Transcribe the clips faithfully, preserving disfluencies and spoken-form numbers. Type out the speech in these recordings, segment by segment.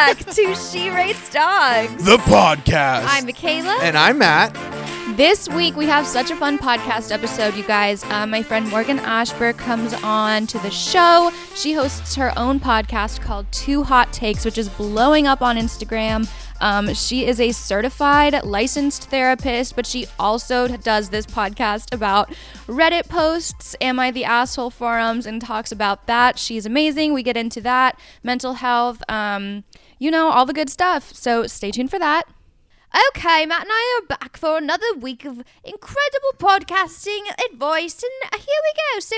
back to She Rates Dogs, the podcast. I'm Michaela. And I'm Matt. This week, we have such a fun podcast episode, you guys. Uh, my friend Morgan Ashbrock comes on to the show. She hosts her own podcast called Two Hot Takes, which is blowing up on Instagram. Um, she is a certified licensed therapist, but she also does this podcast about Reddit posts, Am I the Asshole forums, and talks about that. She's amazing. We get into that, mental health, um, you know, all the good stuff. So stay tuned for that. Okay, Matt and I are back for another week of incredible podcasting advice, and here we go. So,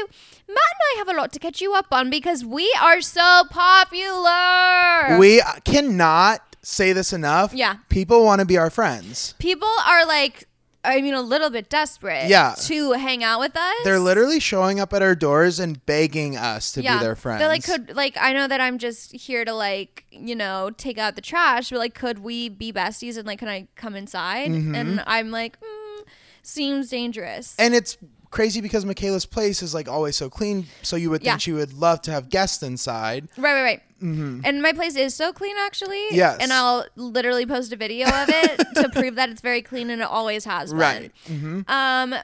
Matt and I have a lot to catch you up on because we are so popular. We cannot say this enough. Yeah. People want to be our friends. People are like, I mean, a little bit desperate yeah. to hang out with us. They're literally showing up at our doors and begging us to yeah. be their friends. They're like, could, like, I know that I'm just here to, like, you know, take out the trash, but, like, could we be besties and, like, can I come inside? Mm-hmm. And I'm like, mm, seems dangerous. And it's crazy because Michaela's place is, like, always so clean, so you would yeah. think she would love to have guests inside. Right, right, right. Mm-hmm. And my place is so clean, actually. Yes. And I'll literally post a video of it to prove that it's very clean, and it always has right. been. Mm-hmm.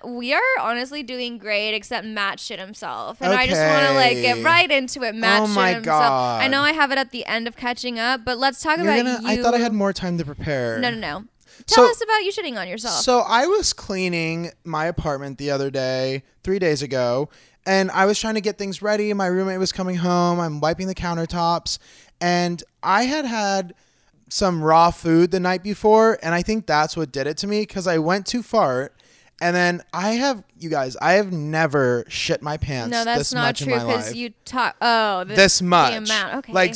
Um, we are honestly doing great, except Matt shit himself. And okay. I just want to like get right into it. Matt oh shit my himself. God. I know I have it at the end of catching up, but let's talk You're about gonna, you. I thought I had more time to prepare. No, no, no. Tell so, us about you shitting on yourself. So I was cleaning my apartment the other day, three days ago. And I was trying to get things ready. My roommate was coming home. I'm wiping the countertops. And I had had some raw food the night before. And I think that's what did it to me because I went too far. And then I have, you guys, I have never shit my pants no, that's this not much true, in my life. You talk, oh, this, this much. The amount. Okay. Like,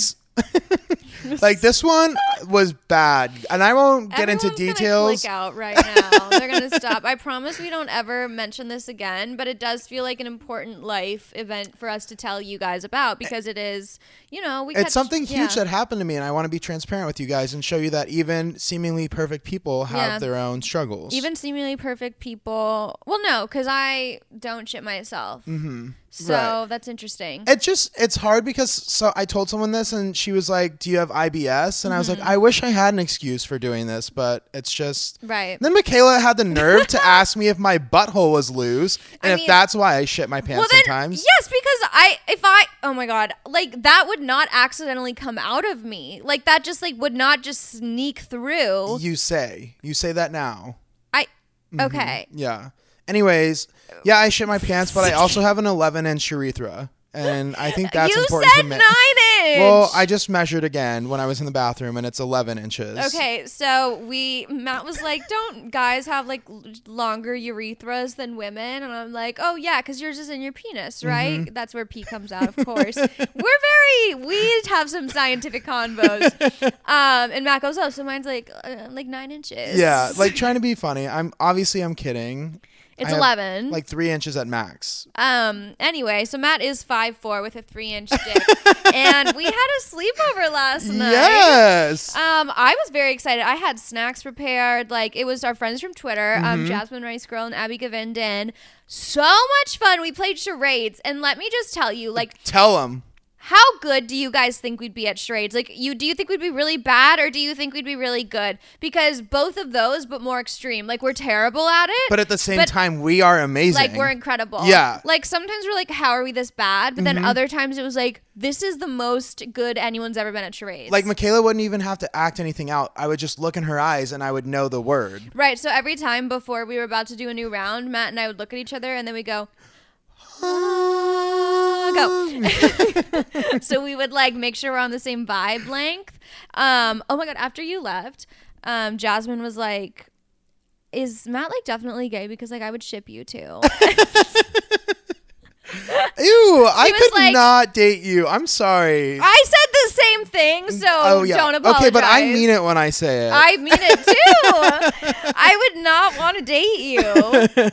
like this one was bad. And I won't get Everyone's into details. Everyone's going to click out right now. They're going to stop. I promise we don't ever mention this again, but it does feel like an important life event for us to tell you guys about because it is, you know, we It's catch, something yeah. huge that happened to me, and I want to be transparent with you guys and show you that even seemingly perfect people have yeah. their own struggles. Even seemingly perfect people. Well, no, because I don't shit myself. Mm-hmm. So right. that's interesting. It just, it's hard because so I told someone this and she was like, do you have I B S? And mm-hmm. I was like, I wish I had an excuse for doing this, but it's just. Right. And then Michaela had the nerve to ask me if my butthole was loose and I if mean, that's why I shit my pants well then, sometimes. Yes, because I, if I, oh my God, like that would not accidentally come out of me. Like that just like would not just sneak through. You say, you say that now. I, mm-hmm. okay. Yeah. Anyways, yeah, I shit my pants, but I also have an eleven inch urethra, and I think that's you important to me. You said nine inch! Well, I just measured again when I was in the bathroom, and it's eleven inches. Okay, so we, Matt was like, don't guys have, like, longer urethras than women? And I'm like, oh, yeah, because yours is in your penis, right? Mm-hmm. That's where pee comes out, of course. We're very, we have some scientific convos. Um, and Matt goes, oh, so mine's, like, uh, like, nine inches. Yeah, like, trying to be funny. I'm obviously, I'm kidding. It's eleven. Like three inches at max. Um. Anyway, so Matt is five foot four with a three inch dick. And we had a sleepover last night. Yes. Um. I was very excited. I had snacks prepared. Like, it was our friends from Twitter, mm-hmm. um, Jasmine Rice Girl and Abby Govindan. So much fun. We played charades. And let me just tell you, like. Tell them. How good do you guys think we'd be at charades? Like, you, do you think we'd be really bad or do you think we'd be really good? Because both of those, but more extreme. Like, we're terrible at it. But at the same but, time, we are amazing. Like, we're incredible. Yeah. Like, sometimes we're like, how are we this bad? But mm-hmm. then other times it was like, this is the most good anyone's ever been at charades. Like, Michaela wouldn't even have to act anything out. I would just look in her eyes and I would know the word. Right. So every time before we were about to do a new round, Matt and I would look at each other and then we go, Uh, go. So we would like make sure we're on the same vibe length. Um, oh my God. After you left, um, Jasmine was like, is Matt like definitely gay? Because like I would ship you too. Ew, I could like, not date you. I'm sorry. I said the same thing, so oh, yeah. don't apologize. Okay, but I mean it when I say it. I mean it too. I would not want to date you.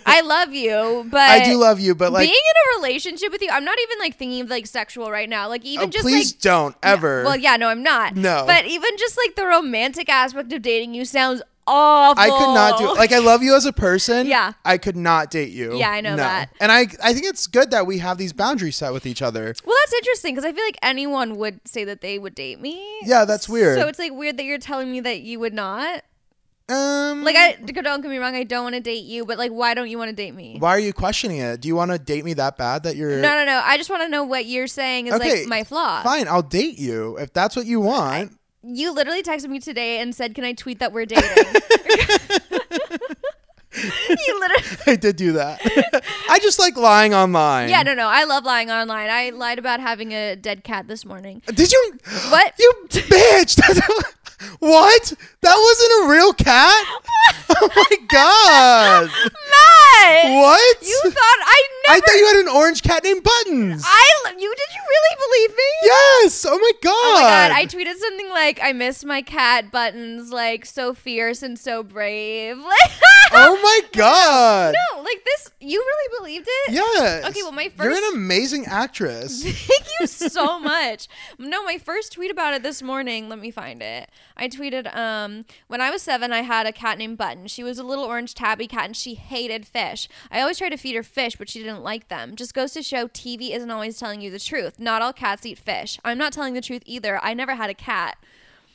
I love you, but I do love you, but like being in a relationship with you, I'm not even like thinking of like sexual right now. Like even oh, just please like, don't ever. No, well, yeah, no, I'm not. No, but even just like the romantic aspect of dating you sounds awful. I could not do it. Like, I love you as a person. Yeah. I could not date you. Yeah, I know no. that. And I, I think it's good that we have these boundaries set with each other. Well, that's interesting because I feel like anyone would say that they would date me. Yeah, that's weird. So it's like weird that you're telling me that you would not. Um, like, I don't get me wrong, I don't want to date you, but like, why don't you want to date me? Why are you questioning it? Do you want to date me that bad that you're... No, no, no. I just want to know what you're saying is okay, like my flaw. Fine, I'll date you if that's what you want. I, you literally texted me today and said, "Can I tweet that we're dating?" You literally. I did do that. I just like lying online. Yeah, no, no. I love lying online. I lied about having a dead cat this morning. Did you? What? You bitch. What? That wasn't a real cat? Oh my god. Matt! What? You thought I never I thought you had an orange cat named Buttons. I you did you really believe me? Yes. Oh my god. Oh my god. I tweeted something like, "I miss my cat Buttons, like so fierce and so brave." Like, oh my god. No, no, like this you really believed it? Yes. Okay, well my first You're an amazing actress. Thank you so much. No, my first tweet about it this morning, let me find it. I tweeted, um, when I was seven, I had a cat named Button. She was a little orange tabby cat, and she hated fish. I always tried to feed her fish, but she didn't like them. Just goes to show T V isn't always telling you the truth. Not all cats eat fish. I'm not telling the truth either. I never had a cat.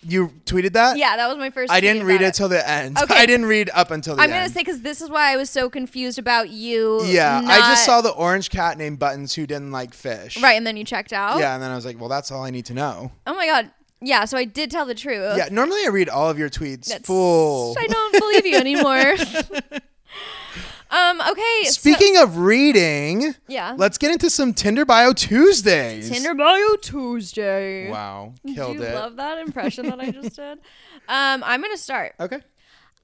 You tweeted that? Yeah, that was my first tweet. I didn't read it till the end. Okay. I didn't read up until the I'm end. I'm going to say, because this is why I was so confused about you. Yeah, not... I just saw the orange cat named Buttons who didn't like fish. Right, and then you checked out? Yeah, and then I was like, well, that's all I need to know. Oh, my God. Yeah, so I did tell the truth. Yeah, normally I read all of your tweets. That's, full. I don't believe you anymore. um. Okay. Speaking so, of reading, yeah, let's get into some Tinder Bio Tuesdays. Tinder Bio Tuesday. Wow, killed it. Do you it. love that impression that I just did? Um, I'm gonna start. Okay.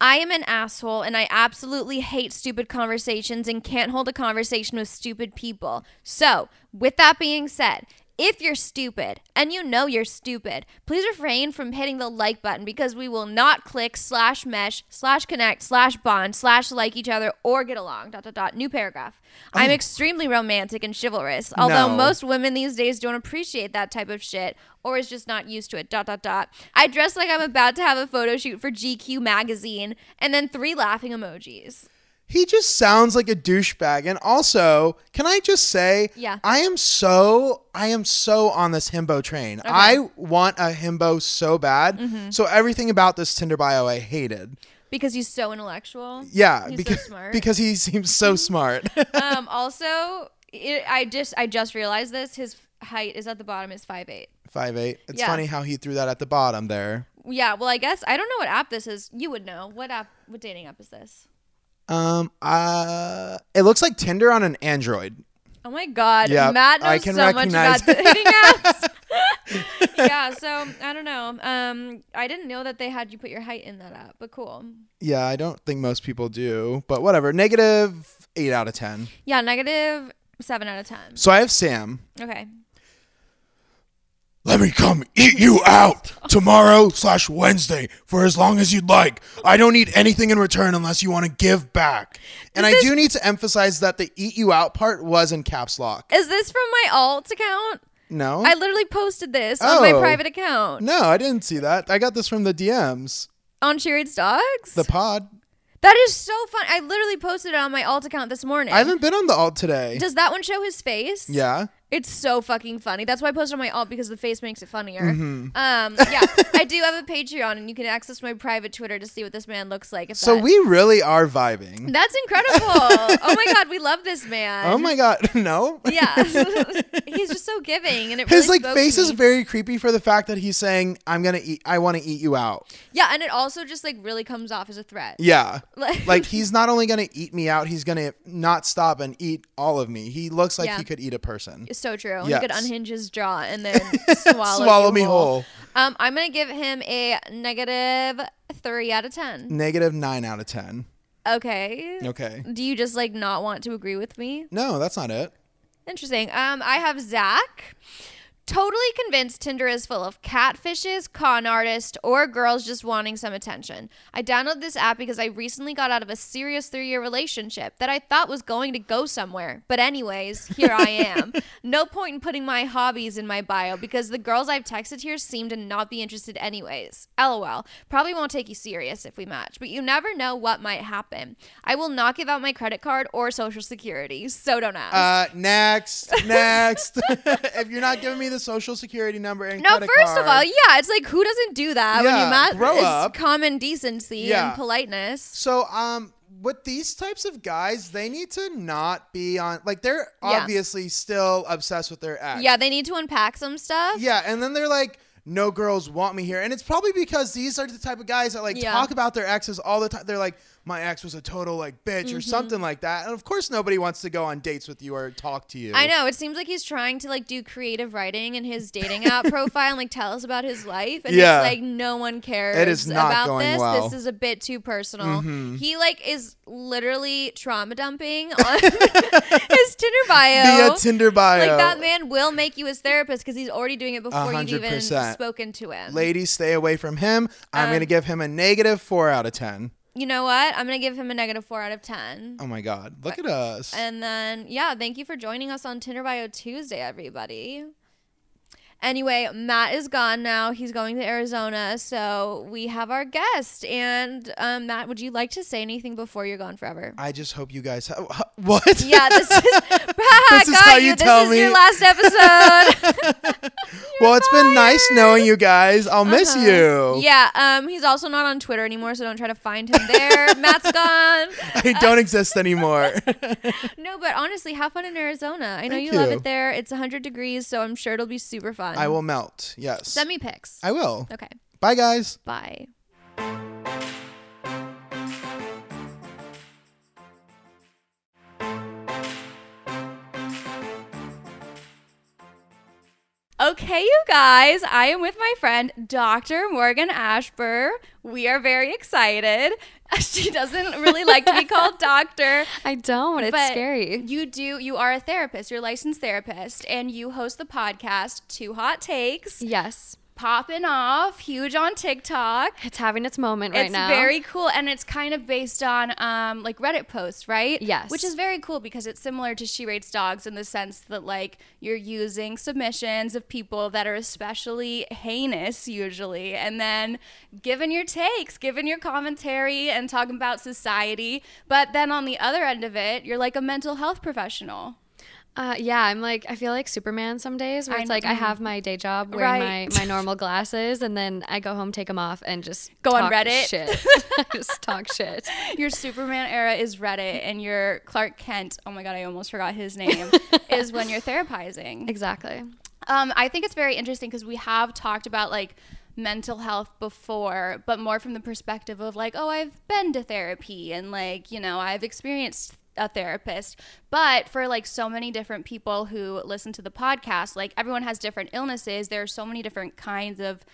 I am an asshole, and I absolutely hate stupid conversations and can't hold a conversation with stupid people. So, with that being said, if you're stupid, and you know you're stupid, please refrain from hitting the like button because we will not click slash mesh slash connect slash bond slash like each other or get along, dot, dot, dot, new paragraph. Oh. I'm extremely romantic and chivalrous, although no. most women these days don't appreciate that type of shit or is just not used to it, dot, dot, dot. I dress like I'm about to have a photo shoot for G Q magazine, and then three laughing emojis. He just sounds like a douchebag. And also, can I just say, yeah. I am so, I am so on this himbo train. Okay. I want a himbo so bad. Mm-hmm. So everything about this Tinder bio I hated. Because he's so intellectual? Yeah. He's because, so smart. Because he seems so smart. um, also, it, I just I just realized this. His height is at the bottom is five eight. five eight. It's yeah. funny how he threw that at the bottom there. Yeah. Well, I guess, I don't know what app this is. You would know. What app, what dating app is this? Um, uh, it looks like Tinder on an Android. Oh my God. Yep. Matt knows I can so recognize. much about dating apps. Yeah. So I don't know. Um, I didn't know that they had you put your height in that app, but cool. Yeah. I don't think most people do, but whatever. Negative eight out of ten. Yeah. Negative seven out of ten. So I have Sam. Okay. Let me come eat you out tomorrow slash Wednesday for as long as you'd like. I don't need anything in return unless you want to give back. And is I this, do need to emphasize that the eat you out part was in caps lock. Is this from my alt account? No. I literally posted this oh. on my private account. No, I didn't see that. I got this from the D Ms. On She Rates Dogs? The pod. That is so fun. I literally posted it on my alt account this morning. I haven't been on the alt today. Does that one show his face? Yeah. It's so fucking funny. That's why I posted on my alt, because the face makes it funnier. Mm-hmm. Um, yeah, I do have a Patreon, and you can access my private Twitter to see what this man looks like. If so that... we really are vibing. That's incredible. Oh my God, we love this man. Oh my God, no. Yeah, he's just so giving, and it his really like face is very creepy for the fact that he's saying, "I'm gonna eat. I want to eat you out." Yeah, and it also just like really comes off as a threat. Yeah, like, like he's not only gonna eat me out, he's gonna not stop and eat all of me. He looks like yeah. he could eat a person. It's so true. Yes. He could unhinge his jaw and then swallow, swallow me whole. whole. Um, I'm going to give him a negative three out of ten. Negative nine out of ten. Okay. Okay. Do you just like not want to agree with me? No, that's not it. Interesting. Um, I have Zach. Totally convinced Tinder is full of catfishes, con artists, or girls just wanting some attention. I downloaded this app because I recently got out of a serious three-year relationship that I thought was going to go somewhere. But anyways, here I am. No point in putting my hobbies in my bio because the girls I've texted here seem to not be interested anyways. LOL. Probably won't take you serious if we match, but you never know what might happen. I will not give out my credit card or social security, so don't ask. Uh, next, next. If you're not giving me the social security number and no, credit card. No, first of all, yeah, it's like, who doesn't do that yeah, when you match? Grow up. It's common decency yeah. and politeness. So, um, with these types of guys, they need to not be on, like, they're yeah. obviously still obsessed with their ex. Yeah, they need to unpack some stuff. Yeah, and then they're like, no girls want me here. And it's probably because these are the type of guys that, like, yeah. talk about their exes all the time. They're like, my ex was a total, like, bitch mm-hmm. or something like that. And, of course, nobody wants to go on dates with you or talk to you. I know. It seems like he's trying to, like, do creative writing in his dating app profile and, like, tell us about his life. And yeah. it's like, no one cares it is not about going this. Well. This is a bit too personal. Mm-hmm. He, like, is literally trauma dumping on his Tinder bio. Via Tinder bio. Like, that man will make you his therapist because he's already doing it before one hundred percent. You've even spoken to him. Ladies, stay away from him. I'm um, going to give him a negative four out of ten. You know what? I'm going to give him a negative four out of ten. Oh, my God. Look but, at us. And then, yeah, thank you for joining us on Tinder Bio Tuesday, everybody. Anyway, Matt is gone now. He's going to Arizona. So we have our guest. And um, Matt, would you like to say anything before you're gone forever? I just hope you guys ha- what? Yeah, this is, this is how you, you tell this me. This is your last episode. Well, it's fired. Been nice knowing you guys. I'll uh-huh. miss you. Yeah. Um. He's also not on Twitter anymore, so don't try to find him there. Matt's gone. I don't exist anymore. No, but honestly, have fun in Arizona. I know you, you love it there. It's one hundred degrees, so I'm sure it'll be super fun. I will melt. Yes. Send me pics. I will. Okay. Bye, guys. Bye. Okay, you guys, I am with my friend, Doctor Morgan Ashbrock. We are very excited. She doesn't really like to be called doctor. I don't. It's scary. You do. You are a therapist. You're a licensed therapist. And you host the podcast, Two Hot Takes. Yes. Popping off. Huge on TikTok. It's having its moment right it's now. It's very cool. And it's kind of based on um, like Reddit posts, right? Yes. Which is very cool because it's similar to She Rates Dogs in the sense that like you're using submissions of people that are especially heinous usually. And then giving your takes, giving your commentary and talking about society. But then on the other end of it, you're like a mental health professional. Uh, yeah, I'm like, I feel like Superman some days where it's I like I have my day job wearing right. my, my normal glasses and then I go home, take them off and just go talk on Reddit. Shit. Just talk shit. Your Superman era is Reddit and your Clark Kent, oh my God, I almost forgot his name, is when you're therapizing. Exactly. Um, I think it's very interesting because we have talked about like mental health before, but more from the perspective of like, oh, I've been to therapy and like, you know, I've experienced a therapist, but for like so many different people who listen to the podcast, like everyone has different illnesses. There are so many different kinds of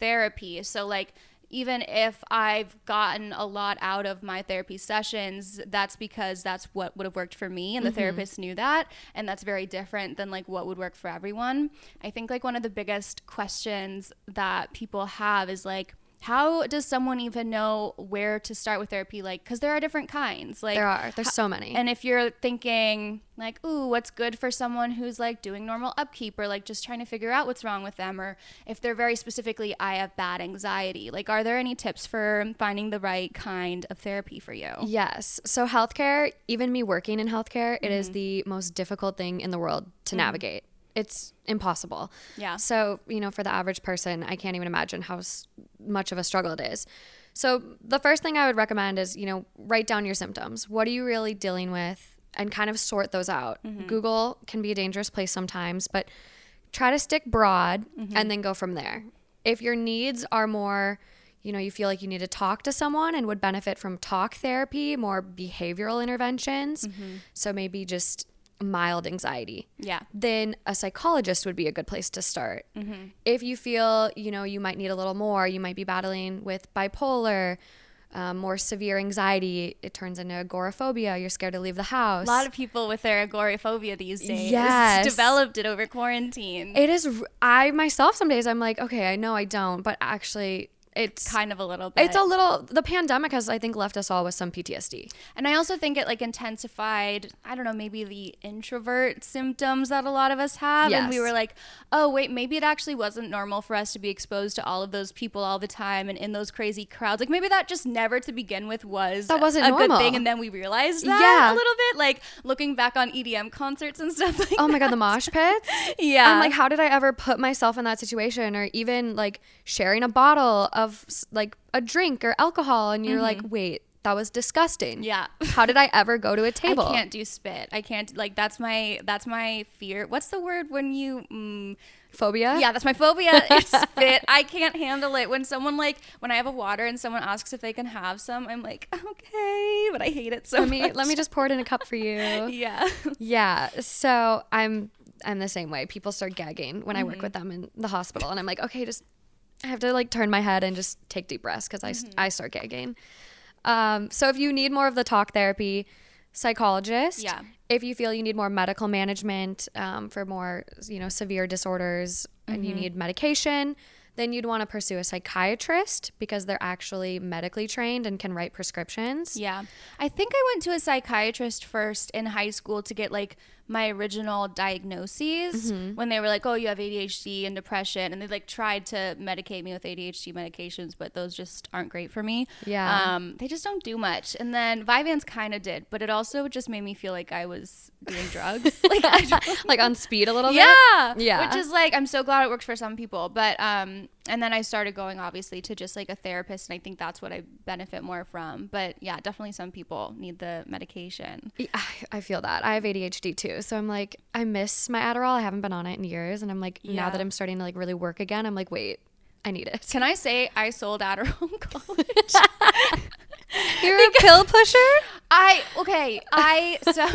therapy. So like, even if I've gotten a lot out of my therapy sessions, that's because that's what would have worked for me. And the mm-hmm. therapist knew that. And that's very different than like what would work for everyone. I think like one of the biggest questions that people have is like, how does someone even know where to start with therapy? Like, because there are different kinds. Like, there are. There's so many. And if you're thinking like, ooh, what's good for someone who's like doing normal upkeep or like just trying to figure out what's wrong with them, or if they're very specifically, I have bad anxiety. Like, are there any tips for finding the right kind of therapy for you? Yes. So healthcare, even me working in healthcare, mm-hmm. it is the most difficult thing in the world to mm-hmm. navigate. It's impossible. Yeah. So, you know, for the average person, I can't even imagine how s- much of a struggle it is. So the first thing I would recommend is, you know, write down your symptoms. What are you really dealing with? And kind of sort those out. Mm-hmm. Google can be a dangerous place sometimes, but try to stick broad mm-hmm. and then go from there. If your needs are more, you know, you feel like you need to talk to someone and would benefit from talk therapy, more behavioral interventions. Mm-hmm. So maybe just mild anxiety, yeah, then a psychologist would be a good place to start. Mm-hmm. If you feel, you know, you might need a little more, you might be battling with bipolar, Um, more severe anxiety, it turns into agoraphobia. You're scared to leave the house. A lot of people with their agoraphobia these days yes. developed it over quarantine. It is. I myself, some days I'm like, okay, I know I don't, but actually it's kind of a little bit. It's a little, the pandemic has, I think, left us all with some P T S D. And I also think it like intensified, I don't know, maybe the introvert symptoms that a lot of us have. Yes. And we were like, oh, wait, maybe it actually wasn't normal for us to be exposed to all of those people all the time and in those crazy crowds. Like maybe that just never to begin with was that wasn't a normal. Good thing. And then we realized that yeah. a little bit, like looking back on E D M concerts and stuff like that. Oh my God, the mosh pits. Yeah. I'm like, how did I ever put myself in that situation, or even like sharing a bottle of Of, like a drink or alcohol, and you're mm-hmm. like, wait, that was disgusting. Yeah. How did I ever go to a table? I can't do spit. I can't, like, that's my that's my fear. What's the word when you mm, phobia? Yeah, that's my phobia. It's spit. I can't handle it. When someone like when I have a water and someone asks if they can have some, I'm like, okay, but I hate it so let me, much. Let me just pour it in a cup for you. Yeah. Yeah. So I'm I'm the same way. People start gagging when mm-hmm. I work with them in the hospital, and I'm like, okay, just. I have to like turn my head and just take deep breaths because I, mm-hmm. I start gagging. Um, so if you need more of the talk therapy, psychologist. Yeah. If you feel you need more medical management um, for more, you know, severe disorders mm-hmm. and you need medication, then you'd want to pursue a psychiatrist because they're actually medically trained and can write prescriptions. Yeah. I think I went to a psychiatrist first in high school to get like my original diagnoses mm-hmm. when they were like, oh, you have A D H D and depression. And they like tried to medicate me with A D H D medications, but those just aren't great for me. Yeah. Um, they just don't do much. And then Vyvanse kind of did, but it also just made me feel like I was doing drugs. like, I like on speed a little yeah. bit. Yeah. Yeah. Which is like, I'm so glad it works for some people. But, um, and then I started going obviously to just like a therapist, and I think that's what I benefit more from. But yeah, definitely some people need the medication. I, I feel that. I have A D H D too. So I'm like, I miss my Adderall. I haven't been on it in years. And I'm like, yeah. now that I'm starting to like really work again, I'm like, wait, I need it. Can I say I sold Adderall in college? You're a pill pusher? I, okay. I, so...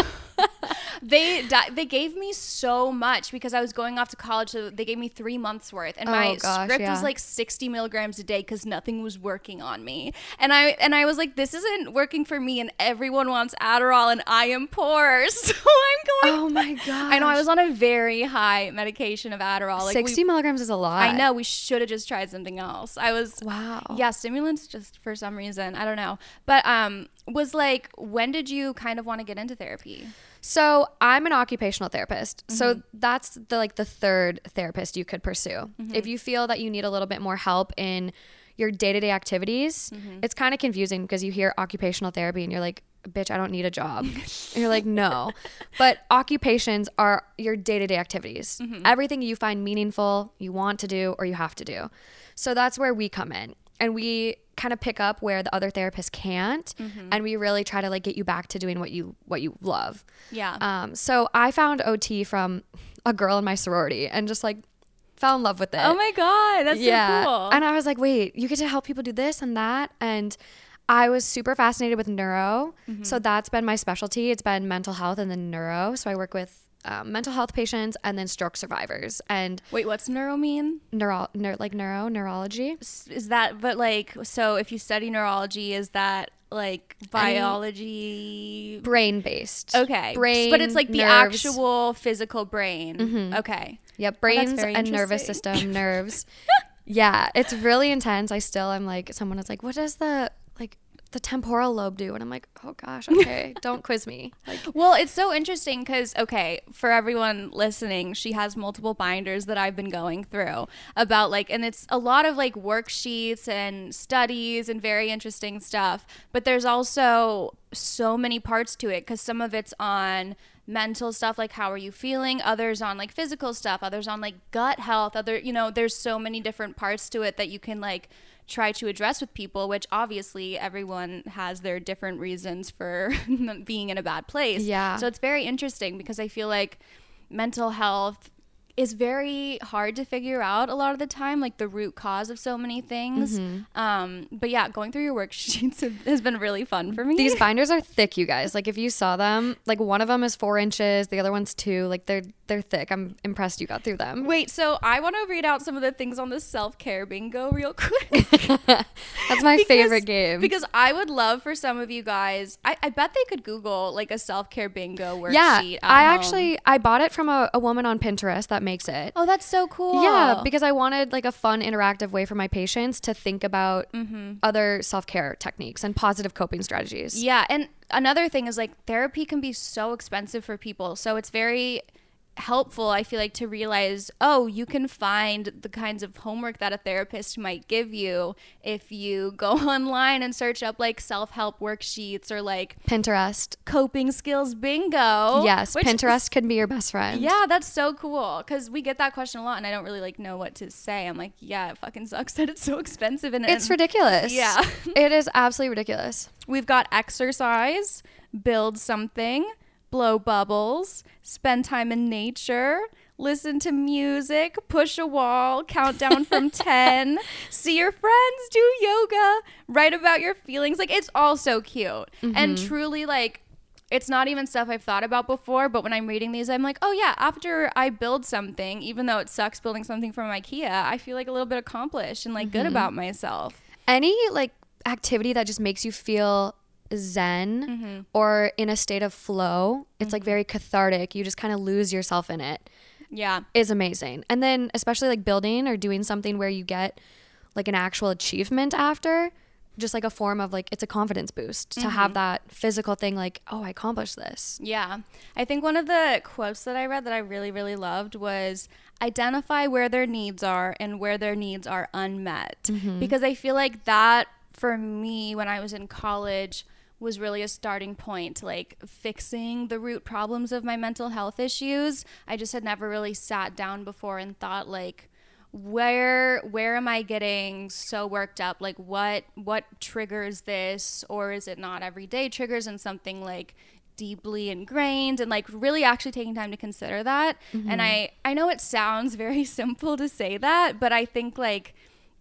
They di- they gave me so much because I was going off to college, so they gave me three months worth, and my oh, gosh, script yeah. was like sixty milligrams a day because nothing was working on me, and I and I was like, this isn't working for me, and everyone wants Adderall, and I am poor, so I'm going. Oh my god! I know, I was on a very high medication of Adderall. Like sixty we, milligrams is a lot. I know, we should have just tried something else. I was wow. Yeah, stimulants just for some reason I don't know, but um, was like, when did you kind of want to get into therapy? So I'm an occupational therapist. Mm-hmm. So that's the like the third therapist you could pursue. Mm-hmm. If you feel that you need a little bit more help in your day-to-day activities, mm-hmm. it's kind of confusing because you hear occupational therapy and you're like, bitch, I don't need a job. And you're like, no. But occupations are your day-to-day activities. Mm-hmm. Everything you find meaningful, you want to do, or you have to do. So that's where we come in. And we kind of pick up where the other therapist can't, mm-hmm. and we really try to like get you back to doing what you what you love. Yeah. Um. So I found O T from a girl in my sorority, and just like fell in love with it. Oh my god, that's yeah. so cool. And I was like, wait, you get to help people do this and that, and I was super fascinated with neuro. Mm-hmm. So that's been my specialty. It's been mental health and then neuro. So I work with Um, mental health patients and then stroke survivors. And wait, what's neuro mean? Neuro, neuro, like neuro, neurology. Is that, but like, so if you study neurology, is that like biology? Any brain-based. Okay. Brain, but it's like nerves. The actual physical brain. Mm-hmm. Okay. Yep. Brains oh, and nervous system, nerves. Yeah. It's really intense. I still, I'm like, someone is like, what does the, like, the temporal lobe do? And I'm like, oh gosh, okay, don't quiz me. Like, well, it's so interesting because, okay, for everyone listening, she has multiple binders that I've been going through about like, and it's a lot of like worksheets and studies and very interesting stuff, but there's also so many parts to it because some of it's on mental stuff, like how are you feeling, others on like physical stuff, others on like gut health, other, you know, there's so many different parts to it that you can like try to address with people, which obviously everyone has their different reasons for being in a bad place. Yeah. So it's very interesting because I feel like mental health is very hard to figure out a lot of the time, like the root cause of so many things. Mm-hmm. Um, but yeah, going through your worksheets has been really fun for me. These binders are thick, you guys. Like if you saw them, like one of them is four inches, the other one's two. Like they're they're thick. I'm impressed you got through them. Wait, so I want to read out some of the things on the self-care bingo real quick. That's my because, favorite game. Because I would love for some of you guys, I, I bet they could Google like a self-care bingo worksheet. Yeah, I home. actually, I bought it from a, a woman on Pinterest that makes it. Oh, that's so cool. Yeah, because I wanted like a fun interactive way for my patients to think about mm-hmm. other self-care techniques and positive coping strategies. Yeah, and another thing is like therapy can be so expensive for people, so it's very helpful, I feel like, to realize, oh, you can find the kinds of homework that a therapist might give you if you go online and search up like self-help worksheets or like Pinterest coping skills bingo. Yes, Pinterest is, can be your best friend. Yeah, that's so cool, because we get that question a lot and I don't really like know what to say. I'm like, yeah, it fucking sucks that it's so expensive and it's and, ridiculous. Yeah. It is absolutely ridiculous. We've got exercise, build something, blow bubbles, spend time in nature, listen to music, push a wall, count down from ten, see your friends, do yoga, write about your feelings. Like, it's all so cute. Mm-hmm. And truly, like, it's not even stuff I've thought about before, but when I'm reading these, I'm like, oh yeah, after I build something, even though it sucks building something from IKEA, I feel like a little bit accomplished and like mm-hmm. good about myself. Any like activity that just makes you feel zen mm-hmm. or in a state of flow, it's mm-hmm. like very cathartic, you just kind of lose yourself in it, yeah, is amazing. And then especially like building or doing something where you get like an actual achievement after, just like a form of like, it's a confidence boost mm-hmm. to have that physical thing like, oh, I accomplished this. Yeah, I think one of the quotes that I read that I really really loved was, identify where their needs are and where their needs are unmet, mm-hmm. because I feel like that for me when I was in college was really a starting point to like fixing the root problems of my mental health issues. I just had never really sat down before and thought like, where where am I getting so worked up? Like what what triggers this? Or is it not everyday triggers and something like deeply ingrained? And like really actually taking time to consider that. Mm-hmm. And I, I know it sounds very simple to say that, but I think like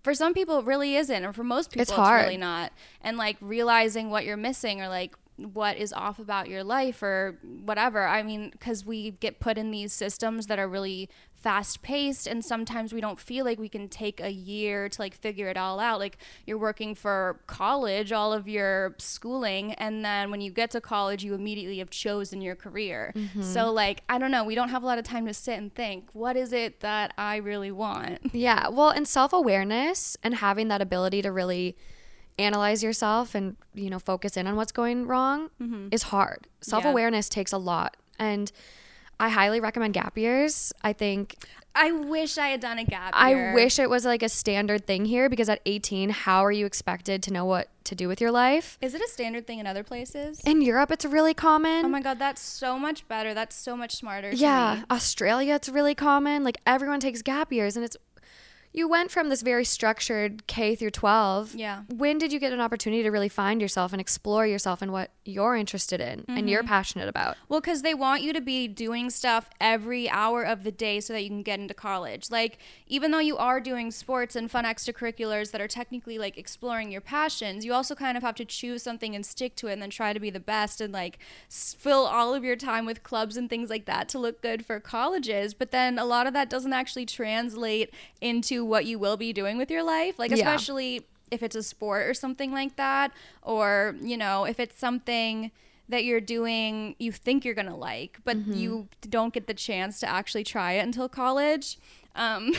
for some people it really isn't, or for most people it's, it's really not. And like realizing what you're missing or like what is off about your life or whatever. I mean, because we get put in these systems that are really fast paced and sometimes we don't feel like we can take a year to like figure it all out. Like you're working for college, all of your schooling, and then when you get to college you immediately have chosen your career. Mm-hmm. So like, I don't know, we don't have a lot of time to sit and think, what is it that I really want? Yeah, well, and self-awareness and having that ability to really analyze yourself and, you know, focus in on what's going wrong mm-hmm. is hard. Self-awareness yeah. takes a lot, and I highly recommend gap years. I think I wish I had done a gap year. I wish it was like a standard thing here, because at eighteen, how are you expected to know what to do with your life? Is it a standard thing in other places? In Europe, it's really common. Oh my God, that's so much better. That's so much smarter. Yeah. To me. Australia, it's really common. Like everyone takes gap years, and it's, you went from this very structured K through twelve. Yeah. When did you get an opportunity to really find yourself and explore yourself and what you're interested in mm-hmm. and you're passionate about? Well, because they want you to be doing stuff every hour of the day so that you can get into college. Like, even though you are doing sports and fun extracurriculars that are technically like exploring your passions, you also kind of have to choose something and stick to it and then try to be the best and like fill all of your time with clubs and things like that to look good for colleges. But then a lot of that doesn't actually translate into what you will be doing with your life, like especially yeah. if it's a sport or something like that, or you know, if it's something that you're doing you think you're gonna like, but mm-hmm. you don't get the chance to actually try it until college. um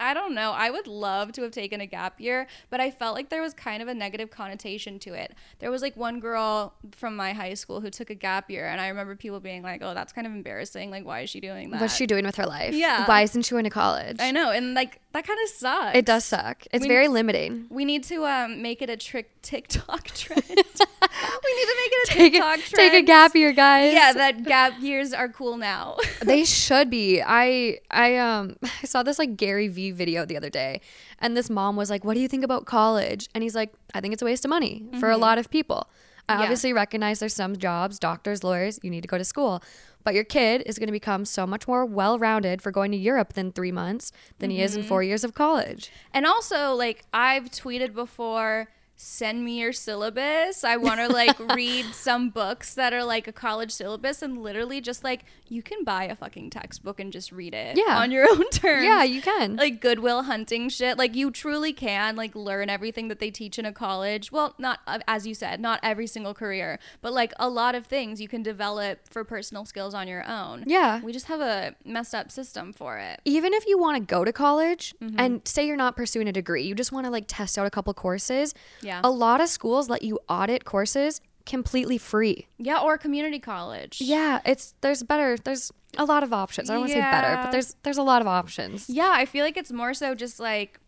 I don't know, I would love to have taken a gap year, but I felt like there was kind of a negative connotation to it. There was like one girl from my high school who took a gap year, and I remember people being like, oh, that's kind of embarrassing, like why is she doing that, what's she doing with her life? Yeah, why isn't she going to college? I know, and like that kind of sucks. It does suck. It's we very need, limiting. We need to um make it a trick TikTok trend. We need to make it a take TikTok a, trend. Take a gap year, guys. Yeah, that gap years are cool now. They should be. I I um I saw this like Gary Vee video the other day, and this mom was like, what do you think about college? And he's like, I think it's a waste of money mm-hmm. for a lot of people. I yeah. obviously recognize there's some jobs, doctors, lawyers, you need to go to school, But your kid is going to become so much more well-rounded for going to Europe than three months than mm-hmm. he is in four years of college. And also, like, I've tweeted before, send me your syllabus. I want to like read some books that are like a college syllabus, and literally just like you can buy a fucking textbook and just read it yeah. on your own terms. Yeah, you can. Like Goodwill Hunting shit. Like you truly can like learn everything that they teach in a college. Well, not uh, as you said, not every single career, but like a lot of things you can develop for personal skills on your own. Yeah. We just have a messed up system for it. Even if you want to go to college mm-hmm. and say you're not pursuing a degree, you just want to like test out a couple courses. Yeah. A lot of schools let you audit courses completely free. Yeah, or community college. Yeah, it's there's better. There's a lot of options. I don't yeah. want to say better, but there's there's a lot of options. Yeah, I feel like it's more so just like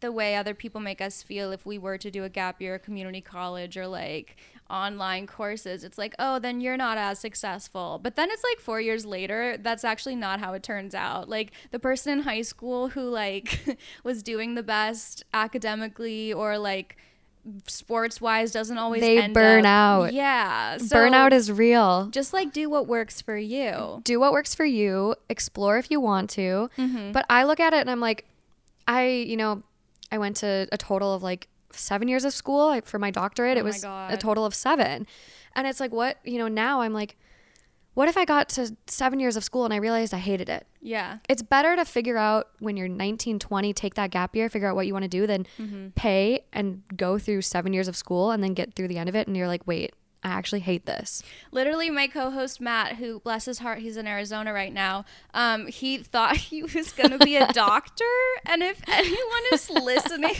the way other people make us feel if we were to do a gap year, community college, or like online courses. It's like, oh, then you're not as successful. But then it's like four years later, that's actually not how it turns out. Like the person in high school who like was doing the best academically or like sports wise doesn't always they end burn up. out yeah so burnout is real. Just like do what works for you do what works for you explore if you want to mm-hmm. But I look at it and I'm like, I you know I went to a total of like seven years of school like, for my doctorate. Oh, it was a total of seven, and it's like, what you know now I'm like, what if I got to seven years of school and I realized I hated it? Yeah. It's better to figure out when you're nineteen, twenty, take that gap year, figure out what you want to do, than mm-hmm. pay and go through seven years of school and then get through the end of it and you're like, wait, I actually hate this. Literally, my co-host Matt, who, bless his heart, he's in Arizona right now, um, he thought he was going to be a doctor. And if anyone is listening...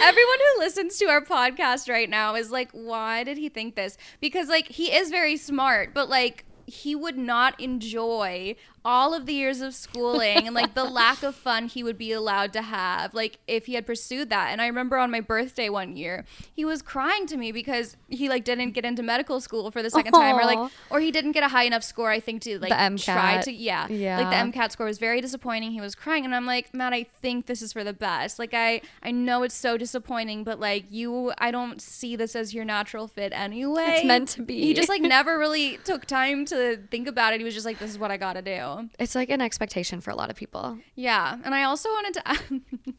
Everyone who listens to our podcast right now is like, why did he think this? Because like he is very smart, but like he would not enjoy all of the years of schooling and like the lack of fun he would be allowed to have like if he had pursued that. And I remember on my birthday one year he was crying to me because he like didn't get into medical school for the second Aww. time, or like or he didn't get a high enough score, I think, to like the M C A T. try to yeah, yeah like the M C A T score was very disappointing. He was crying and I'm like, Matt, I think this is for the best. Like I I know it's so disappointing, but like you I don't see this as your natural fit anyway. It's meant to be. He just like never really took time to think about it. He was just like, this is what I gotta do. It's like an expectation for a lot of people. Yeah. And I also wanted to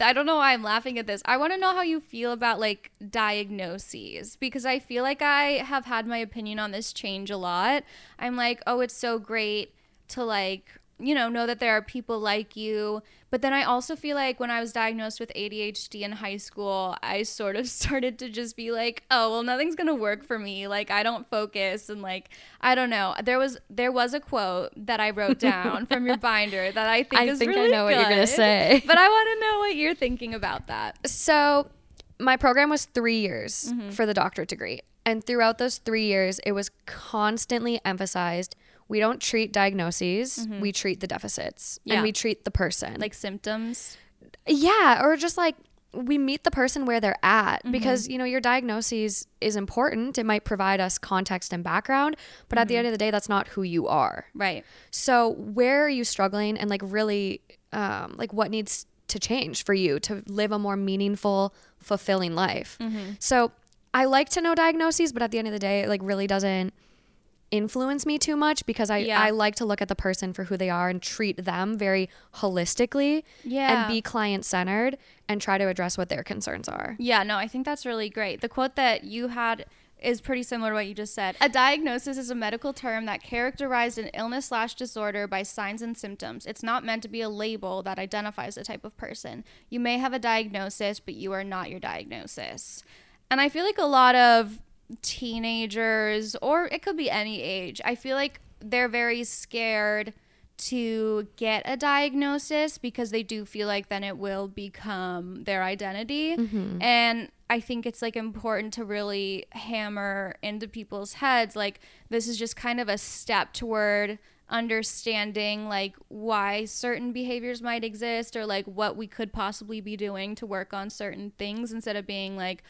I don't know why I'm laughing at this. I want to know how you feel about like diagnoses, because I feel like I have had my opinion on this change a lot. I'm like, oh, it's so great to like, you know, know that there are people like you. But then I also feel like when I was diagnosed with A D H D in high school, I sort of started to just be like, oh, well, nothing's going to work for me. Like, I don't focus. And like, I don't know. There was there was a quote that I wrote down from your binder that I think I is think really I know good, what you're going to say. But I want to know what you're thinking about that. So my program was three years mm-hmm. for the doctorate degree. And throughout those three years, it was constantly emphasized, we don't treat diagnoses, mm-hmm. we treat the deficits, yeah. and we treat the person. Like symptoms? Yeah, or just like we meet the person where they're at, mm-hmm. because, you know, your diagnoses is important. It might provide us context and background, but mm-hmm. at the end of the day, that's not who you are. Right. So where are you struggling, and like really, um, like what needs to change for you to live a more meaningful, fulfilling life? Mm-hmm. So I like to know diagnoses, but at the end of the day, it like really doesn't influence me too much, because I, yeah. I like to look at the person for who they are and treat them very holistically yeah. and be client-centered and try to address what their concerns are. Yeah, no, I think that's really great. The quote that you had is pretty similar to what you just said. A diagnosis is a medical term that characterized an illness slash disorder by signs and symptoms. It's not meant to be a label that identifies a type of person. You may have a diagnosis, but you are not your diagnosis. And I feel like a lot of teenagers, or it could be any age, I feel like they're very scared to get a diagnosis because they do feel like then it will become their identity. Mm-hmm. And I think it's like important to really hammer into people's heads like this is just kind of a step toward understanding like why certain behaviors might exist, or like what we could possibly be doing to work on certain things, instead of being like,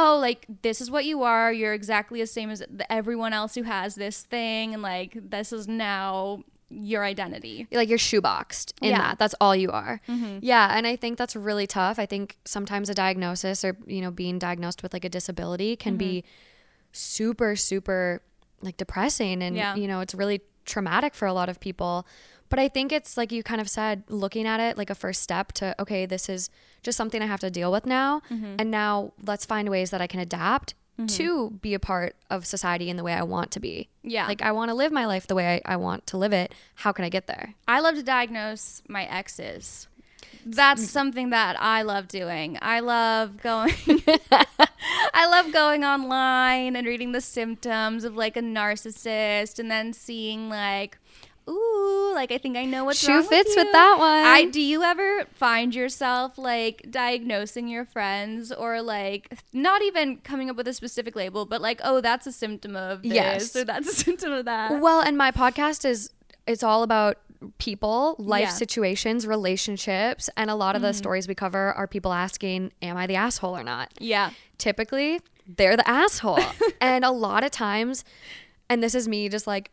oh, like, this is what you are. You're exactly the same as everyone else who has this thing. And, like, this is now your identity. Like, you're shoeboxed in yeah. that. That's all you are. Mm-hmm. Yeah, and I think that's really tough. I think sometimes a diagnosis, or, you know, being diagnosed with, like, a disability can mm-hmm. be super, super like depressing and, yeah. you know, it's really traumatic for a lot of people. But I think it's like you kind of said, looking at it like a first step to, okay, this is just something I have to deal with now. Mm-hmm. And now let's find ways that I can adapt mm-hmm. to be a part of society in the way I want to be. Yeah. Like I want to live my life the way I, I want to live it. How can I get there? I love to diagnose my exes. That's something that I love doing. I love going I love going online and reading the symptoms of like a narcissist and then seeing like, ooh, like I think I know what's Shoe wrong with you. Shoe fits with that one. I do you ever find yourself like diagnosing your friends or like not even coming up with a specific label, but like, oh, that's a symptom of this yes. or that's a symptom of that. Well, and my podcast is it's all about people, life yeah. situations, relationships, and a lot of mm-hmm. the stories we cover are people asking, am I the asshole or not? Yeah. Typically, they're the asshole. And a lot of times, and this is me just like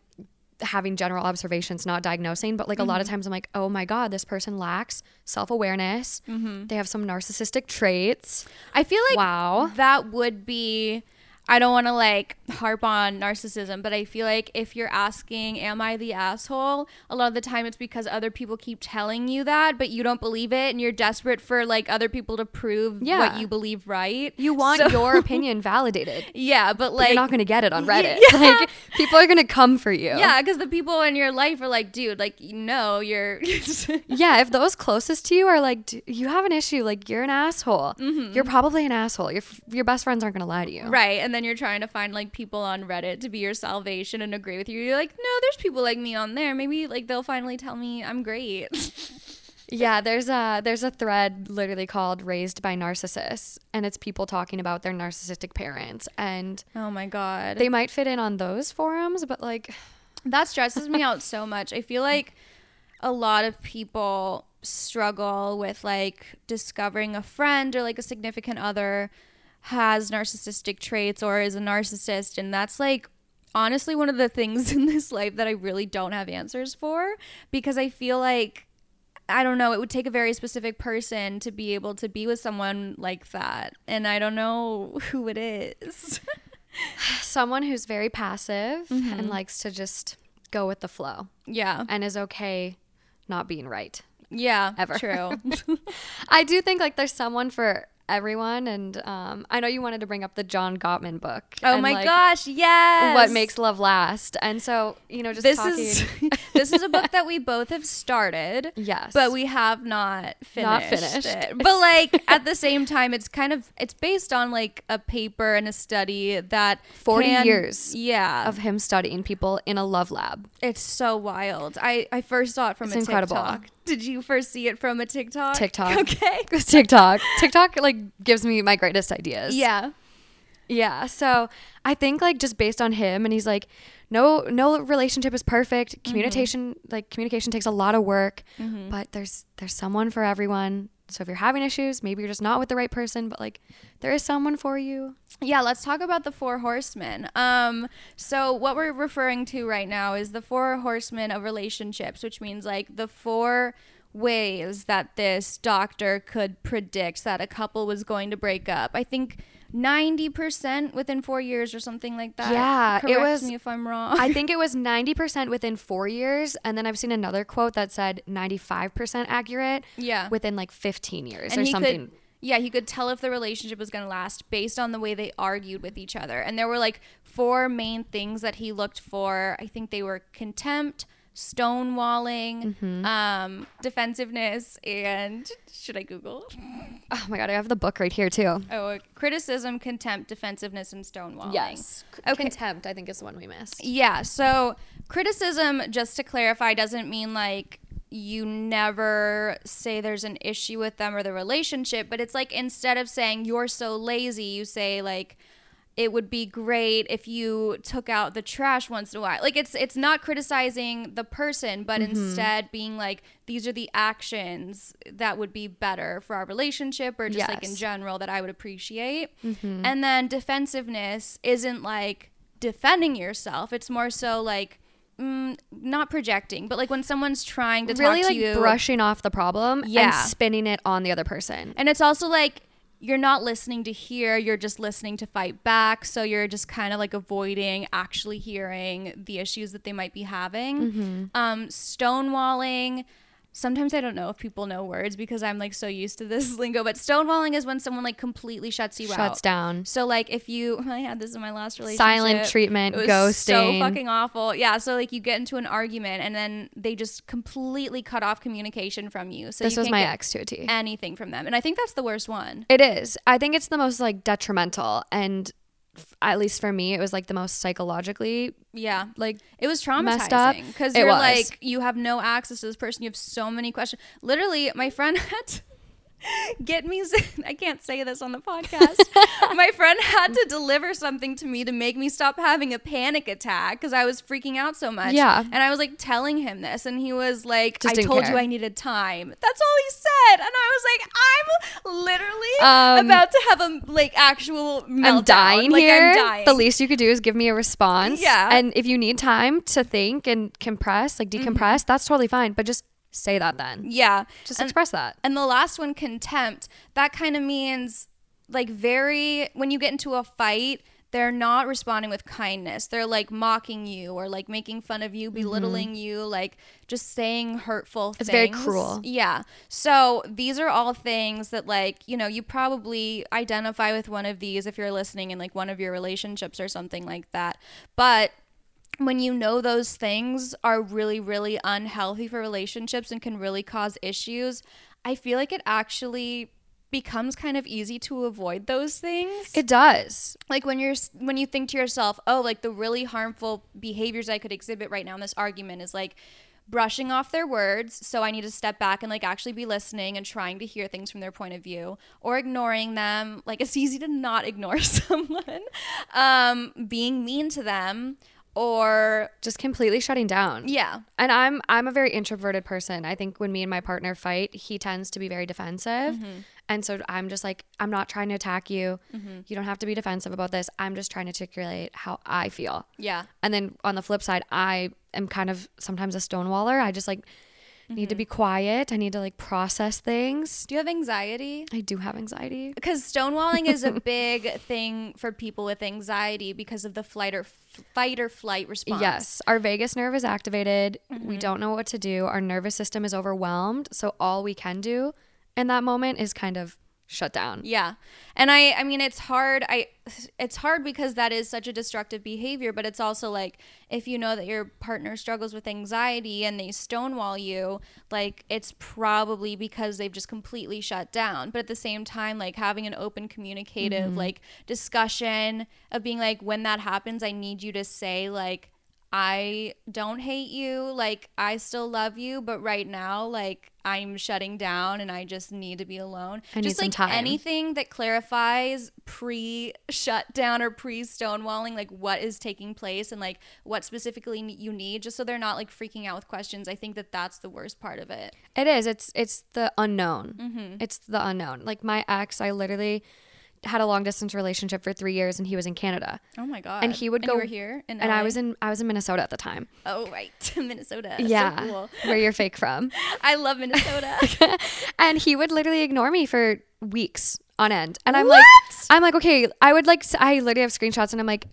having general observations, not diagnosing, but like mm-hmm. a lot of times I'm like, oh my God, this person lacks self-awareness. Mm-hmm. They have some narcissistic traits. I feel like wow. that would be... I don't want to like harp on narcissism, but I feel like if you're asking, am I the asshole? A lot of the time it's because other people keep telling you that, but you don't believe it and you're desperate for like other people to prove yeah. what you believe right. You want so- your opinion validated. Yeah, but like. But you're not going to get it on Reddit. Yeah. Like people are going to come for you. Yeah, because the people in your life are like, dude, like, no, you're. yeah, if those closest to you are like, D- you have an issue, like you're an asshole. Mm-hmm. You're probably an asshole. Your f- your best friends aren't going to lie to you. Right. And then you're trying to find like people on Reddit to be your salvation and agree with you. You're like, no, there's people like me on there. Maybe like they'll finally tell me I'm great. yeah, there's a there's a thread literally called Raised by Narcissists, and it's people talking about their narcissistic parents. And oh my God, they might fit in on those forums, but like that stresses me out so much. I feel like a lot of people struggle with like discovering a friend or like a significant other has narcissistic traits or is a narcissist, and that's like honestly one of the things in this life that I really don't have answers for, because I feel like I don't know, it would take a very specific person to be able to be with someone like that, and I don't know who it is. Someone who's very passive mm-hmm. and likes to just go with the flow yeah and is okay not being right yeah ever true. I do think like there's someone for everyone, and um I know you wanted to bring up the John Gottman book. Oh my like, gosh, yes. What Makes Love Last. And so, you know, just this talking. Is this is a book that we both have started. Yes. But we have not finished. Not finished. It. But like at the same time, it's kind of it's based on like a paper and a study that forty can, years yeah. of him studying people in a love lab. It's so wild. I, I first saw it from it's a incredible. TikTok. Did you first see it from a TikTok? TikTok. Okay. TikTok. TikTok like gives me my greatest ideas. Yeah. Yeah. So I think like just based on him, and he's like, no, no relationship is perfect. Communication, mm-hmm. like communication takes a lot of work, mm-hmm. but there's, there's someone for everyone. So if you're having issues, maybe you're just not with the right person, but like there is someone for you. Yeah, let's talk about the four horsemen. Um, so what we're referring to right now is the four horsemen of relationships, which means like the four ways that this doctor could predict that a couple was going to break up. I think ninety percent within four years or something like that. Yeah, correct it was, me if I'm wrong. I think it was ninety percent within four years. And then I've seen another quote that said ninety-five percent accurate yeah. within like fifteen years and or something. Could, yeah, he could tell if the relationship was going to last based on the way they argued with each other. And there were like four main things that he looked for. I think they were contempt, stonewalling, mm-hmm. um, defensiveness, and should I Google? Oh my God, I have the book right here too. Oh, criticism, contempt, defensiveness, and stonewalling. Yes. Okay. Contempt, I think, is the one we missed. Yeah. So criticism, just to clarify, doesn't mean like you never say there's an issue with them or the relationship, but it's like instead of saying you're so lazy, you say like, it would be great if you took out the trash once in a while. Like it's it's not criticizing the person, but mm-hmm. instead being like, these are the actions that would be better for our relationship or just yes. like in general that I would appreciate. Mm-hmm. And then defensiveness isn't like defending yourself. It's more so like, Mm, not projecting, but like when someone's trying to really talk like to you. Really like brushing off the problem yeah. and spinning it on the other person. And it's also like, you're not listening to hear, you're just listening to fight back. So you're just kind of like avoiding actually hearing the issues that they might be having. Mm-hmm. Um, stonewalling. Sometimes I don't know if people know words because I'm like so used to this lingo, but stonewalling is when someone like completely shuts you shuts out. Shuts down. So like if you, I had this in my last relationship. Silent treatment, it was ghosting. So fucking awful. Yeah. So like you get into an argument and then they just completely cut off communication from you. So this you was can't my get ex to a T. Anything from them. And I think that's the worst one. It is. I think it's the most like detrimental, and f- at least for me, it was like the most psychologically yeah like it was traumatizing because you're like, you have no access to this person, you have so many questions. Literally my friend had to get me I can't say this on the podcast my friend had to deliver something to me to make me stop having a panic attack because I was freaking out so much. Yeah. And I was like telling him this and he was like, just I told care. You I needed time. That's all he said. And I was like, I'm literally um, about to have a like actual meltdown. I'm dying like, here I'm dying. The least you could do is give me a response. Yeah. And if you need time to think and compress, like decompress, mm-hmm. that's totally fine, but just say that then. Yeah. Just and, express that. And the last one, contempt, that kind of means like very, when you get into a fight, they're not responding with kindness. They're like mocking you or like making fun of you, belittling mm-hmm. you, like just saying hurtful things. It's very cruel. Yeah. So these are all things that like, you know, you probably identify with one of these if you're listening in like one of your relationships or something like that. But when you know those things are really, really unhealthy for relationships and can really cause issues, I feel like it actually becomes kind of easy to avoid those things. It does. Like when you're when you think to yourself, oh, like the really harmful behaviors I could exhibit right now in this argument is like brushing off their words, so I need to step back and like actually be listening and trying to hear things from their point of view, or ignoring them. Like it's easy to not ignore someone. Um, being mean to them. Or just completely shutting down. Yeah. And I'm I'm a very introverted person. I think when me and my partner fight, he tends to be very defensive. Mm-hmm. And so I'm just like, I'm not trying to attack you. Mm-hmm. You don't have to be defensive about this. I'm just trying to articulate how I feel. Yeah. And then on the flip side, I am kind of sometimes a stonewaller. I just like need mm-hmm. to be quiet. I need to like process things. Do you have anxiety? I do have anxiety. Because stonewalling is a big thing for people with anxiety because of the flight or f- fight or flight response. Yes. Our vagus nerve is activated. Mm-hmm. We don't know what to do. Our nervous system is overwhelmed. So all we can do in that moment is kind of shut down. Yeah. And I, I mean, it's hard. I, it's hard because that is such a destructive behavior, but it's also like, if you know that your partner struggles with anxiety and they stonewall you, like it's probably because they've just completely shut down. But at the same time, like having an open communicative, mm-hmm. like discussion of being like, when that happens, I need you to say like, I don't hate you, like I still love you, but right now like I'm shutting down and I just need to be alone. I just need like some time. Anything that clarifies pre-shutdown or pre-stonewalling like what is taking place and like what specifically you need, just so they're not like freaking out with questions. I think that that's the worst part of it. It is. It's it's the unknown. Mm-hmm. It's the unknown. Like my ex, I literally had a long distance relationship for three years and he was in Canada. Oh my God. And he would go, and you were here in and L A? I was in, I was in Minnesota at the time. Oh, right. Minnesota. Yeah. So cool. Where you're fake from. I love Minnesota. And he would literally ignore me for weeks on end. And I'm what? like, I'm like, okay, I would like, I literally have screenshots and I'm like,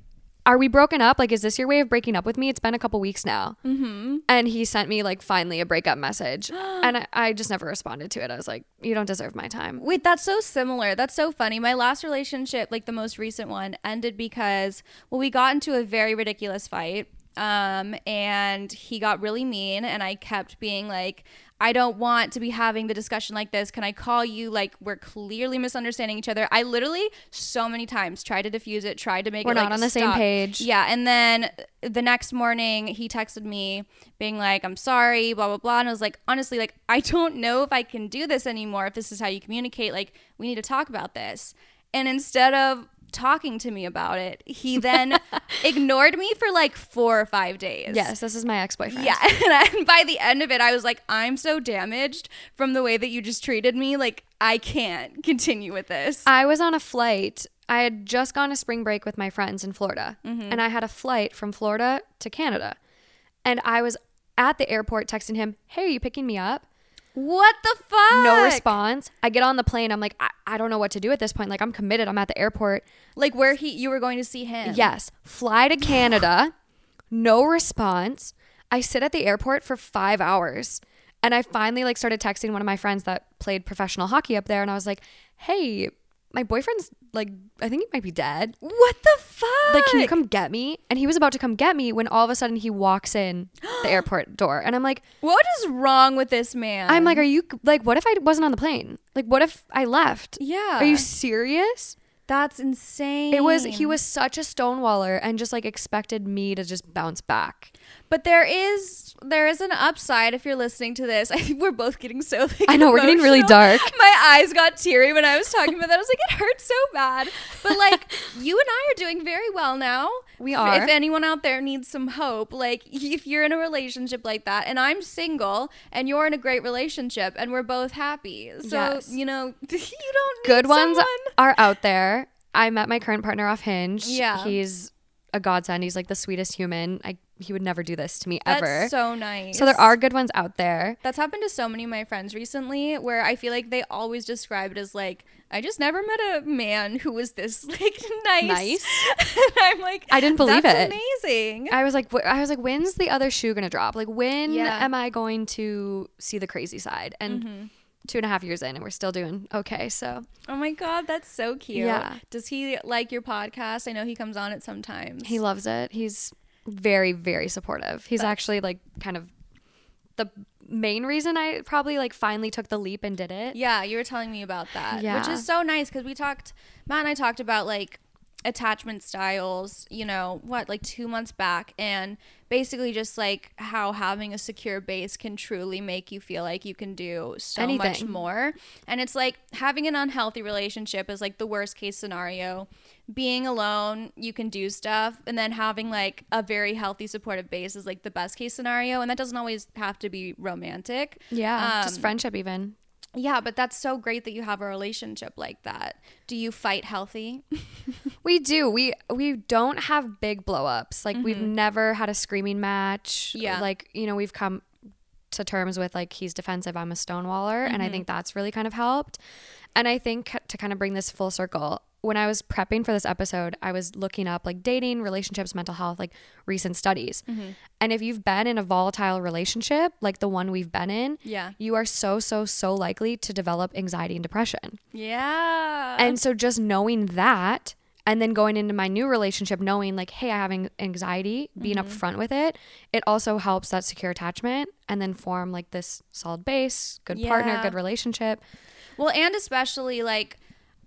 are we broken up? Like, is this your way of breaking up with me? It's been a couple weeks now. Mm-hmm. And he sent me like finally a breakup message. And I, I just never responded to it. I was like, you don't deserve my time. Wait, that's so similar. That's so funny. My last relationship, like the most recent one, ended because, well, we got into a very ridiculous fight. Um, and he got really mean and I kept being like, I don't want to be having the discussion like this. Can I call you? Like, we're clearly misunderstanding each other. I literally so many times tried to diffuse it, tried to make we're it like, we're not on the stop. Same page. Yeah. And then the next morning he texted me being like, I'm sorry, blah, blah, blah. And I was like, honestly, like, I don't know if I can do this anymore. If this is how you communicate, like, we need to talk about this. And instead of talking to me about it, he then ignored me for like four or five days. Yes, this is my ex-boyfriend. Yeah. And by the end of it, I was like, I'm so damaged from the way that you just treated me. Like, I can't continue with this. I was on a flight. I had just gone to spring break with my friends in Florida. Mm-hmm. And I had a flight from Florida to Canada. And I was at the airport texting him, hey, are you picking me up? What the fuck? No response. I get on the plane. I'm like, I, I don't know what to do at this point. Like, I'm committed. I'm at the airport. Like where he, you were going to see him. Yes. Fly to Canada. No response. I sit at the airport for five hours. And I finally like started texting one of my friends that played professional hockey up there. And I was like, hey, my boyfriend's like, I think he might be dead. What the fuck? Like, can you come get me? And he was about to come get me when all of a sudden he walks in the airport door. And I'm like, what is wrong with this man? I'm like, are you like, what if I wasn't on the plane? Like, what if I left? Yeah. Are you serious? That's insane. It was, he was such a stonewaller and just like expected me to just bounce back. But there is, there is an upside if you're listening to this. I think we're both getting so like, I know, emotional. We're getting really dark. My eyes got teary when I was talking about that. I was like, it hurts so bad. But like, you and I are doing very well now. We are. If anyone out there needs some hope, like if you're in a relationship like that and I'm single and you're in a great relationship and we're both happy. So, yes. You know, you don't need good ones someone. Are out there. I met my current partner off Hinge. Yeah. He's a godsend. He's like the sweetest human. I, he would never do this to me ever. That's so nice. So there are good ones out there. That's happened to so many of my friends recently where I feel like they always describe it as like, I just never met a man who was this like nice. Nice. And I'm like, I didn't believe that's it. That's amazing. I was like, w- I was like, when's the other shoe going to drop? Like, when yeah. am I going to see the crazy side? And mm-hmm. Two and a half years in and we're still doing okay, so. Oh my God, that's so cute. Yeah. Does he like your podcast? I know he comes on it sometimes. He loves it. He's very, very supportive. He's that's- actually like kind of the main reason I probably like finally took the leap and did it. Yeah, you were telling me about that. Yeah. Which is so nice because we talked, Matt and I talked about like attachment styles, you know, what, like two months back, and basically just like how having a secure base can truly make you feel like you can do so anything. Much more. And it's like having an unhealthy relationship is like the worst case scenario. Being alone, you can do stuff, and then having like a very healthy supportive base is like the best case scenario, and that doesn't always have to be romantic. Yeah, um, just friendship even. Yeah, but that's so great that you have a relationship like that. Do you fight healthy? We do. We we don't have big blow-ups. Like, mm-hmm. We've never had a screaming match. Yeah. Like, you know, we've come to terms with, like, he's defensive, I'm a stonewaller, mm-hmm. and I think that's really kind of helped. And I think to kind of bring this full circle, when I was prepping for this episode, I was looking up, like, dating, relationships, mental health, like, recent studies. Mm-hmm. And if you've been in a volatile relationship, like the one we've been in, yeah. you are so, so, so likely to develop anxiety and depression. Yeah. And so just knowing that and then going into my new relationship knowing, like, hey, I have anxiety, being mm-hmm. upfront with it, it also helps that secure attachment and then form, like, this solid base, good yeah. partner, good relationship. Well, and especially, like,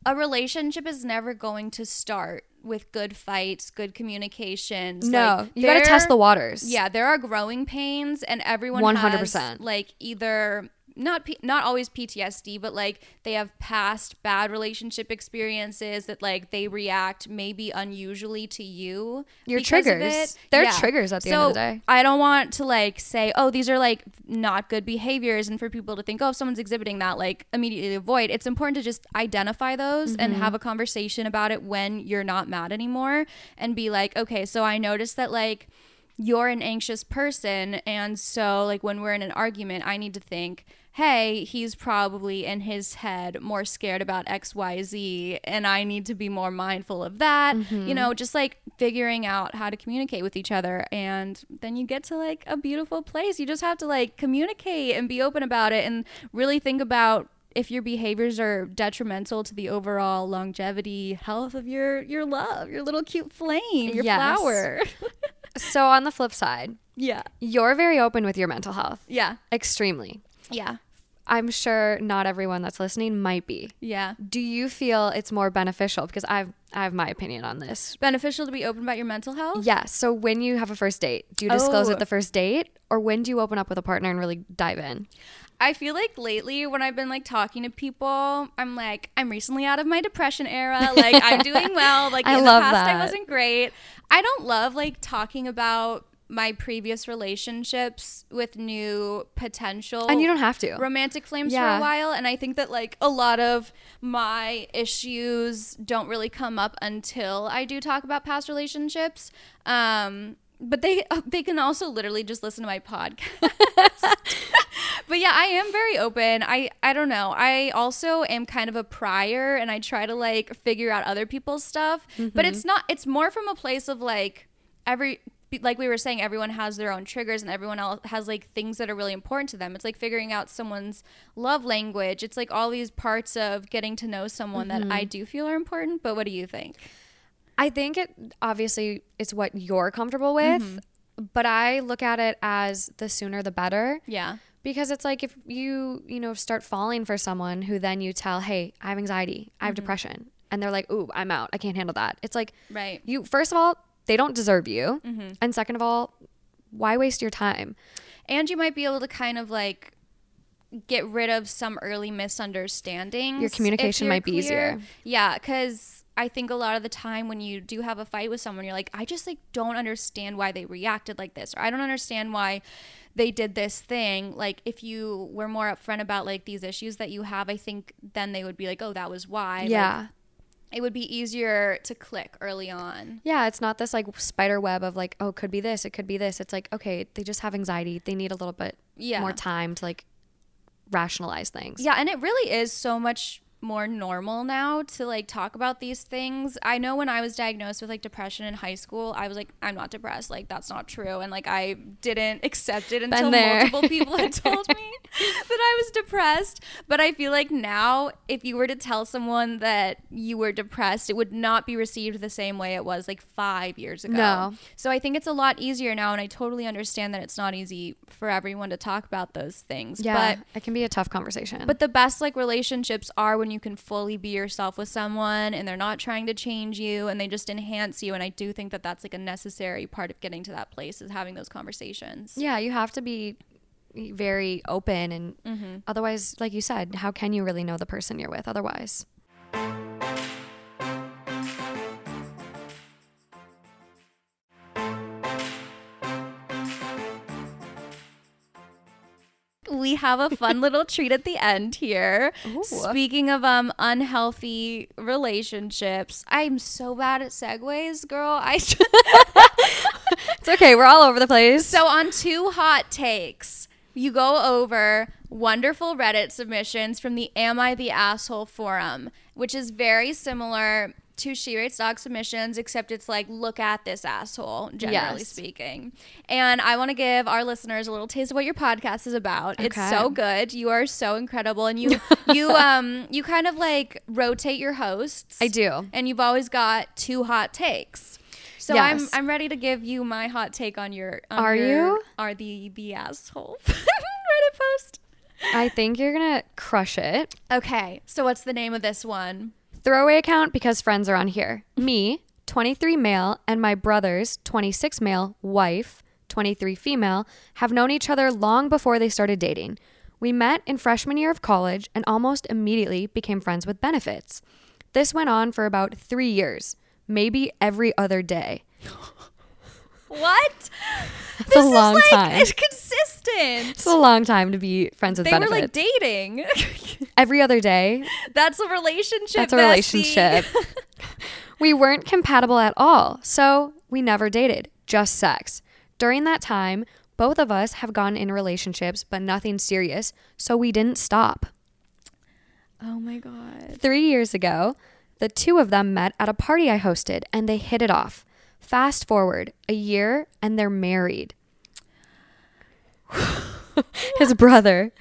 a relationship is never going to start with good fights, good communications. No, like, you got to test the waters. Yeah, there are growing pains, and everyone one hundred percent. Has like either not P- not always P T S D, but like they have past bad relationship experiences that like they react maybe unusually to you. Your triggers, they're yeah. triggers at the so end of the day. I don't want to like say, oh, these are like not good behaviors, and for people to think, oh, if someone's exhibiting that, like immediately avoid. It's important to just identify those mm-hmm. and have a conversation about it when you're not mad anymore, and be like, okay, so I noticed that like you're an anxious person, and so like when we're in an argument, I need to think, hey, he's probably in his head more scared about X Y Z, and I need to be more mindful of that. Mm-hmm. You know, just like figuring out how to communicate with each other. And then you get to like a beautiful place. You just have to like communicate and be open about it and really think about if your behaviors are detrimental to the overall longevity, health of your, your love, your little cute flame, your yes. flower. So on the flip side, yeah, you're very open with your mental health. Yeah. Extremely. Yeah. I'm sure not everyone that's listening might be. Yeah. Do you feel it's more beneficial? Because I've I have my opinion on this. Beneficial to be open about your mental health? Yeah. So when you have a first date, do you disclose oh. it the first date? Or when do you open up with a partner and really dive in? I feel like lately when I've been like talking to people, I'm like, I'm recently out of my depression era. Like I'm doing well. Like I in love the past that. I wasn't great. I don't love like talking about my previous relationships with new potential. And you don't have to. Romantic flames yeah. for a while. And I think that like a lot of my issues don't really come up until I do talk about past relationships. Um, But they they can also literally just listen to my podcast. But yeah, I am very open. I, I don't know. I also am kind of a prior, and I try to like figure out other people's stuff. Mm-hmm. But it's not. It's more from a place of like every like we were saying, everyone has their own triggers and everyone else has like things that are really important to them. It's like figuring out someone's love language. It's like all these parts of getting to know someone mm-hmm. that I do feel are important. But what do you think? I think it obviously it's what you're comfortable with, mm-hmm. but I look at it as the sooner the better. Yeah. Because it's like if you, you know, start falling for someone who then you tell, hey, I have anxiety, I have mm-hmm. depression. And they're like, ooh, I'm out. I can't handle that. It's like, right. you, first of all, they don't deserve you. Mm-hmm. And second of all, why waste your time? And you might be able to kind of like get rid of some early misunderstandings. Your communication might be clear. Easier. Yeah. Because I think a lot of the time when you do have a fight with someone, you're like, I just like don't understand why they reacted like this, or I don't understand why they did this thing. Like if you were more upfront about like these issues that you have, I think then they would be like, oh, that was why. Yeah. Like, it would be easier to click early on. Yeah. It's not this like spider web of like, oh, it could be this. It could be this. It's like, okay, they just have anxiety. They need a little bit yeah. more time to like rationalize things. Yeah. And it really is so much more normal now to like talk about these things. I know when I was diagnosed with like depression in high school, I was like, I'm not depressed, like that's not true, and like I didn't accept it until multiple people had told me that I was depressed. But I feel like now if you were to tell someone that you were depressed, it would not be received the same way it was like five years ago. No. So I think it's a lot easier now, and I totally understand that it's not easy for everyone to talk about those things. Yeah, but it can be a tough conversation. But the best like relationships are when you You can fully be yourself with someone and they're not trying to change you and they just enhance you. And I do think that that's like a necessary part of getting to that place, is having those conversations. Yeah, you have to be very open, and mm-hmm. otherwise, like you said, how can you really know the person you're with otherwise? We have a fun little treat at the end here. Ooh. Speaking of um unhealthy relationships, I'm so bad at segues, girl. I just It's okay, we're all over the place. So on Two Hot Takes, you go over wonderful Reddit submissions from the Am I the Asshole forum, which is very similar to She Rates Dog submissions, except it's like, look at this asshole, generally yes. speaking. And I want to give our listeners a little taste of what your podcast is about. Okay. It's so good. You are so incredible. And you you um you kind of like rotate your hosts. I do. And you've always got two hot takes. So yes. I'm I'm ready to give you my hot take on your on Are your, you? Are the, the asshole Reddit post. I think you're going to crush it. Okay. So what's the name of this one? Throwaway account because friends are on here. Me, twenty-three male, and my brother's twenty-six male wife, twenty-three female, have known each other long before they started dating. We met in freshman year of college and almost immediately became friends with benefits. This went on for about three years, maybe every other day. What? That's this a long is like, time. It's consistent. It's a long time to be friends with they benefits. They were like dating. Every other day. That's a relationship. That's a bestie. Relationship. We weren't compatible at all, so we never dated, just sex. During that time, both of us have gotten in relationships, but nothing serious, so we didn't stop. Oh my God. Three years ago, the two of them met at a party I hosted, and they hit it off. Fast forward a year and they're married. His brother.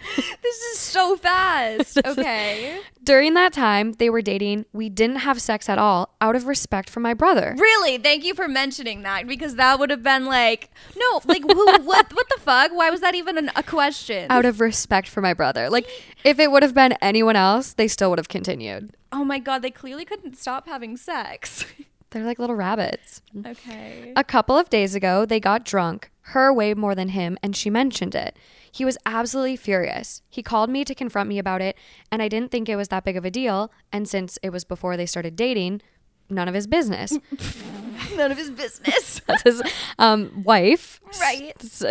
This is so fast. Okay. During that time they were dating, we didn't have sex at all out of respect for my brother. Really? Thank you for mentioning that, because that would have been like, no, like who, what what the fuck? Why was that even an, a question? Out of respect for my brother. Like if it would have been anyone else, they still would have continued. Oh my God, they clearly couldn't stop having sex. They're like little rabbits. Okay. A couple of days ago, they got drunk, her way more than him, and she mentioned it. He was absolutely furious. He called me to confront me about it, and I didn't think it was that big of a deal. And since it was before they started dating, none of his business. None of his business. That's his um, wife. Right. It's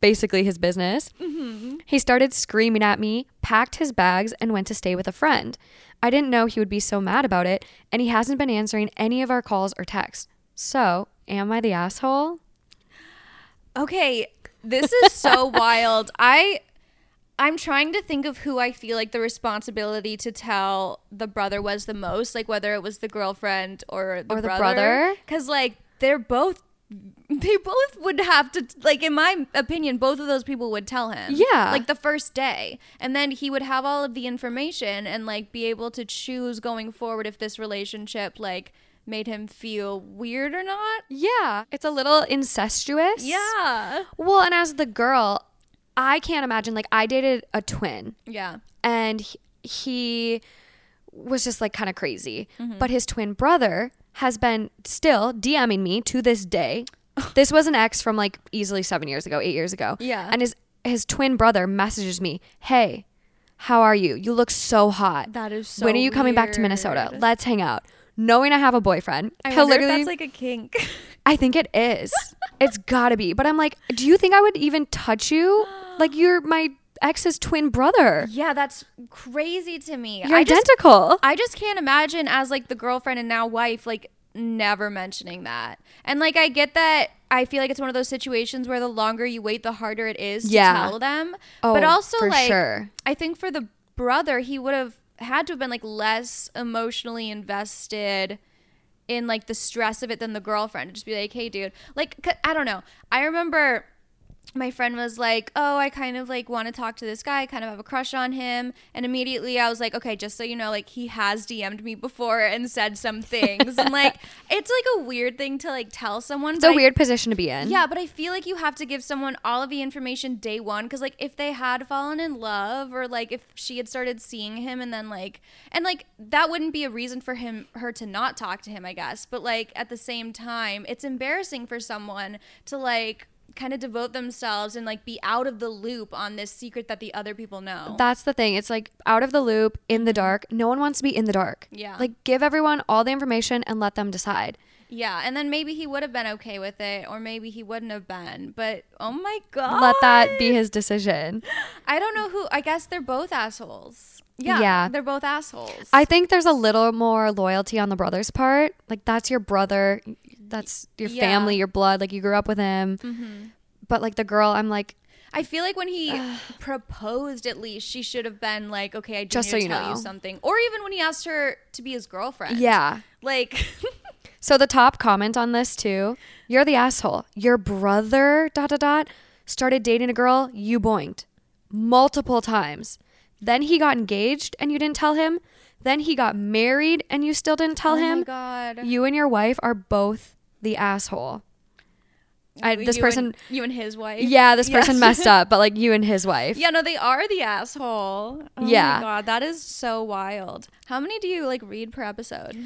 basically his business. Mm-hmm. He started screaming at me, packed his bags, and went to stay with a friend. I didn't know he would be so mad about it, and he hasn't been answering any of our calls or texts. So, am I the asshole? Okay, this is so wild. I... I'm trying to think of who I feel like the responsibility to tell the brother was the most, like whether it was the girlfriend or the or brother. Because like they're both, they both would have to, like in my opinion, both of those people would tell him. Yeah. Like the first day. And then he would have all of the information and like be able to choose going forward if this relationship like made him feel weird or not. Yeah. It's a little incestuous. Yeah. Well, and as the girl... I can't imagine, like, I dated a twin. Yeah. And he, he was just, like, kind of crazy. Mm-hmm. But his twin brother has been still DMing me to this day. This was an ex from, like, easily seven years ago, eight years ago. Yeah. And his, his twin brother messages me, hey, how are you? You look so hot. That is so When are you weird. coming back to Minnesota? Let's hang out. Knowing I have a boyfriend. I wonder if that's, like, a kink. I think it is. It's gotta be. But I'm like, do you think I would even touch you? Like, you're my ex's twin brother. Yeah, that's crazy to me. You're I identical. Just, I just can't imagine as, like, the girlfriend and now wife, like, never mentioning that. And, like, I get that. I feel like it's one of those situations where the longer you wait, the harder it is yeah. to tell them. Oh, but also, for like, sure. I think for the brother, he would have had to have been, like, less emotionally invested in, like, the stress of it than the girlfriend. Just be like, hey, dude. Like, I don't know. I remember... my friend was like, oh, I kind of like want to talk to this guy. I kind of have a crush on him. And immediately I was like, okay, just so you know, like he has D M'd me before and said some things. And like, it's like a weird thing to like tell someone. It's a weird I, position to be in. Yeah, but I feel like you have to give someone all of the information day one. Cause like if they had fallen in love or like if she had started seeing him and then like, and like that wouldn't be a reason for him, her to not talk to him, I guess. But like at the same time, it's embarrassing for someone to like, kind of devote themselves and like be out of the loop on this secret that the other people know. That's the thing. It's like out of the loop, in the dark. No one wants to be in the dark. Yeah. Like give everyone all the information and let them decide. Yeah. And then maybe he would have been okay with it or maybe he wouldn't have been. But oh my God. Let that be his decision. I don't know who. I guess they're both assholes. Yeah, yeah. They're both assholes. I think there's a little more loyalty on the brother's part. Like that's your brother. That's your yeah. family, your blood. Like you grew up with him. Mm-hmm. But like the girl, I'm like, I feel like when he uh, proposed, at least she should have been like, okay, I do just need so to you tell know. you something. Or even when he asked her to be his girlfriend. Yeah. Like. So the top comment on this too, you're the asshole. Your brother, dot, dot, dot, started dating a girl you boinked multiple times. Then he got engaged and you didn't tell him. Then he got married and you still didn't tell oh him. Oh my God. You and your wife are both the asshole. I, this you person, and, you and his wife. Yeah, this person yeah. messed up, but like you and his wife. Yeah, no, they are the asshole. Oh yeah. My God, that is so wild. How many do you like read per episode?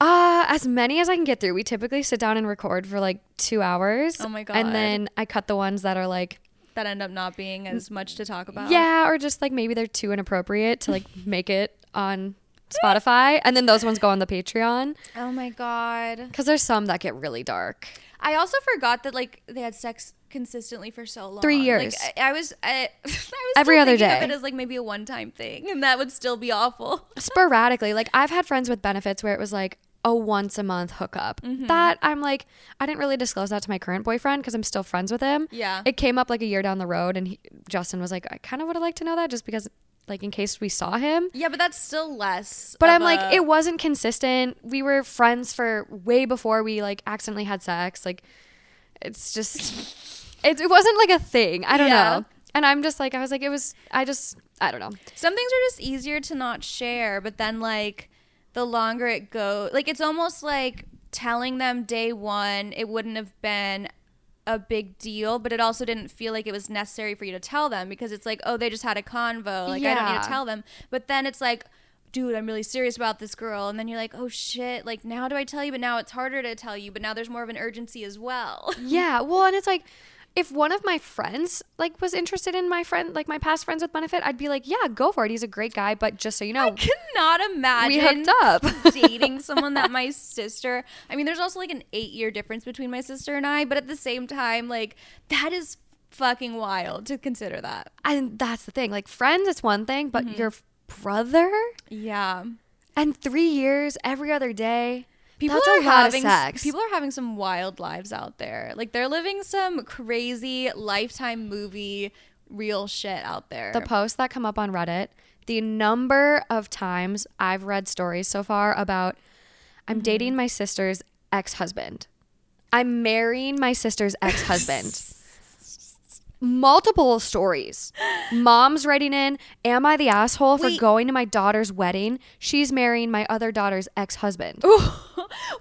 Uh, as many as I can get through. We typically sit down and record for like two hours. Oh my God. And then I cut the ones that are like that end up not being as much to talk about. Yeah, or just like maybe they're too inappropriate to like make it on Spotify, and then those ones go on the Patreon. Oh my God. Because there's some that get really dark. I also forgot that like they had sex consistently for so long. Three years. Like, I, I was I, I was every other day. Of it as like maybe a one-time thing, and that would still be awful. Sporadically, like I've had friends with benefits where it was like a once a month hookup. Mm-hmm. That I'm like, I didn't really disclose that to my current boyfriend because I'm still friends with him. Yeah. It came up like a year down the road, and he, Justin was like, I kind of would have liked to know that just because. Like in case we saw him. Yeah, but that's still less. But I'm a- like, it wasn't consistent. We were friends for way before we like accidentally had sex. Like it's just, it, it wasn't like a thing. I don't yeah. know. And I'm just like, I was like, it was, I just, I don't know. Some things are just easier to not share. But then like the longer it goes, like it's almost like telling them day one, it wouldn't have been a big deal, but it also didn't feel like it was necessary for you to tell them because it's like, oh, they just had a convo, like yeah. I don't need to tell them. But then it's like, dude, I'm really serious about this girl, and then you're like, oh shit, like now do I tell you? But now it's harder to tell you, but now there's more of an urgency as well. Yeah, well, and it's like if one of my friends like was interested in my friend, like my past friends with benefit, I'd be like, yeah, go for it. He's a great guy. But just so you know, I cannot imagine we hooked up. Dating someone that my sister, I mean, there's also like an eight year difference between my sister and I, but at the same time, like that is fucking wild to consider that. And that's the thing, like friends, it's one thing, but mm-hmm. your brother. Yeah. And three years every other day. People That's are a lot having of sex. People are having some wild lives out there. Like, they're living some crazy Lifetime movie real shit out there. The posts that come up on Reddit, the number of times I've read stories so far about I'm mm-hmm. dating my sister's ex-husband. I'm marrying my sister's ex-husband. Multiple stories. Mom's writing in, am I the asshole Wait. for going to my daughter's wedding? She's marrying my other daughter's ex-husband. Ooh.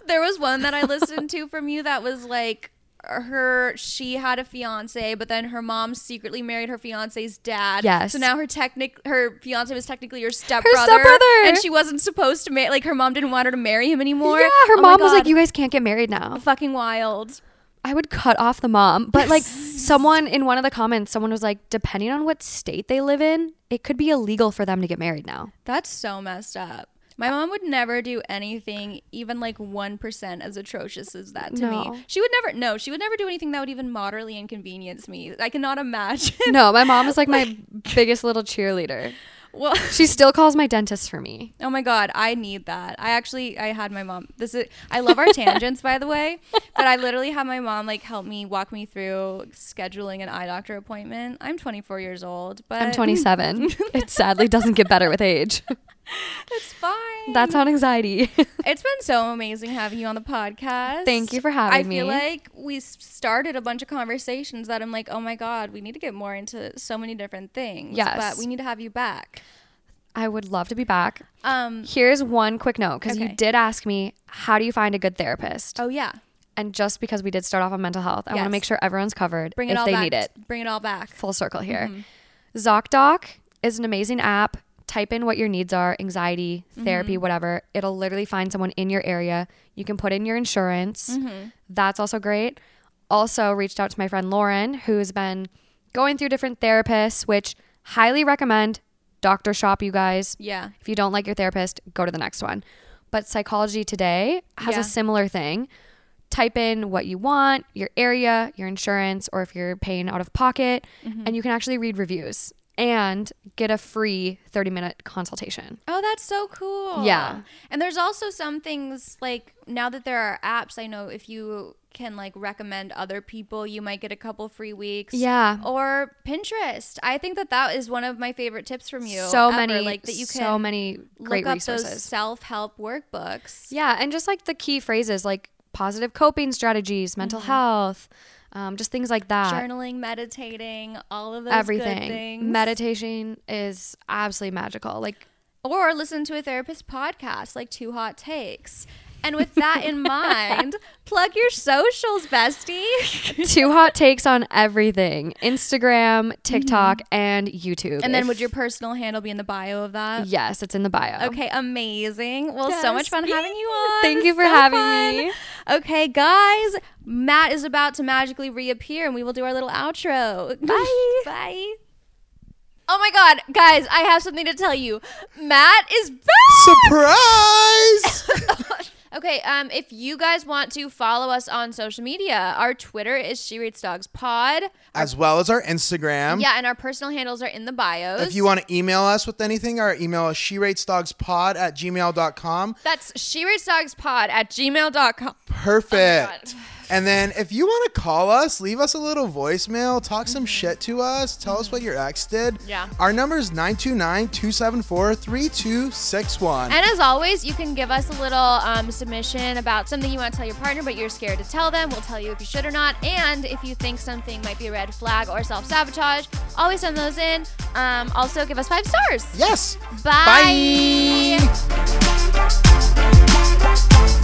There was one that I listened to from you that was like, her she had a fiance, but then her mom secretly married her fiance's dad. Yes. So now her technic her fiance was technically your stepbrother. Her stepbrother. And she wasn't supposed to marry, like, her mom didn't want her to marry him anymore. Yeah, her oh mom was like, you guys can't get married now. Fucking wild. I would cut off the mom. But like, someone in one of the comments, someone was like, depending on what state they live in, it could be illegal for them to get married now. That's so messed up. My mom would never do anything even like one percent as atrocious as that to no. me. She would never, no, she would never do anything that would even moderately inconvenience me. I cannot imagine. No, my mom is like, like my biggest little cheerleader. Well, she still calls my dentist for me. Oh my God, I need that. I actually, I had my mom, this is, I love our tangents, by the way, but I literally had my mom like help me, walk me through scheduling an eye doctor appointment. I'm twenty-four years old, but I'm twenty-seven. It sadly doesn't get better with age. It's fine. That's on anxiety. It's been so amazing having you on the podcast. Thank you for having me. I feel me. like we started a bunch of conversations that I'm like, oh my God, we need to get more into so many different things. Yes. But we need to have you back. I would love to be back. Um, Here's one quick note, because okay. you did ask me, how do you find a good therapist? Oh, yeah. And just because we did start off on mental health, yes. I want to make sure everyone's covered Bring it if all they back. need it. Bring it all back. Full circle here. Mm-hmm. ZocDoc is an amazing app. Type in what your needs are, anxiety, therapy, mm-hmm. whatever. It'll literally find someone in your area. You can put in your insurance. Mm-hmm. That's also great. Also reached out to my friend Lauren, who has been going through different therapists, which highly recommend. Doctor shop, you guys. Yeah. If you don't like your therapist, go to the next one. But Psychology Today has yeah. a similar thing. Type in what you want, your area, your insurance, or if you're paying out of pocket, mm-hmm. and you can actually read reviews and get a free thirty minute consultation. Oh, that's so cool. Yeah. And there's also some things like, now that there are apps, I know if you can like recommend other people, you might get a couple free weeks. Yeah. Or Pinterest. I think that that is one of my favorite tips from you. So ever. many, like that you can so many great look resources. Up those self-help workbooks. Yeah. And just like the key phrases, like positive coping strategies, mental mm-hmm. health, Um, just things like that. Journaling, meditating, all of those Everything. good things. Meditation is absolutely magical. Like, or listen to a therapist podcast like Two Hot Takes. And with that in mind, plug your socials, bestie. Two Hot Takes on everything. Instagram, TikTok, mm-hmm. and YouTube. And then if, would your personal handle be in the bio of that? Yes, it's in the bio. Okay, amazing. Well, yes. so much fun having you on. Thank you for so having fun. me. Okay, guys, Matt is about to magically reappear, and we will do our little outro. Bye. Bye. Oh my God, guys, I have something to tell you. Matt is back! Surprise! Okay, um, if you guys want to follow us on social media, our Twitter is She Rates Dogs Pod. As well as our Instagram. Yeah, and our personal handles are in the bios. If you want to email us with anything, our email is she rates dogs pod at gmail dot com. That's she rates dogs pod at gmail dot com. Perfect. Oh, and then if you want to call us, leave us a little voicemail, talk some mm-hmm. shit to us, tell mm-hmm. us what your ex did. Yeah. Our number is nine two nine, two seven four, three two six one. And as always, you can give us a little um, submission about something you want to tell your partner but you're scared to tell them. We'll tell you if you should or not. And if you think something might be a red flag or self-sabotage, always send those in. Um, also, give us five stars. Yes. Bye. Bye.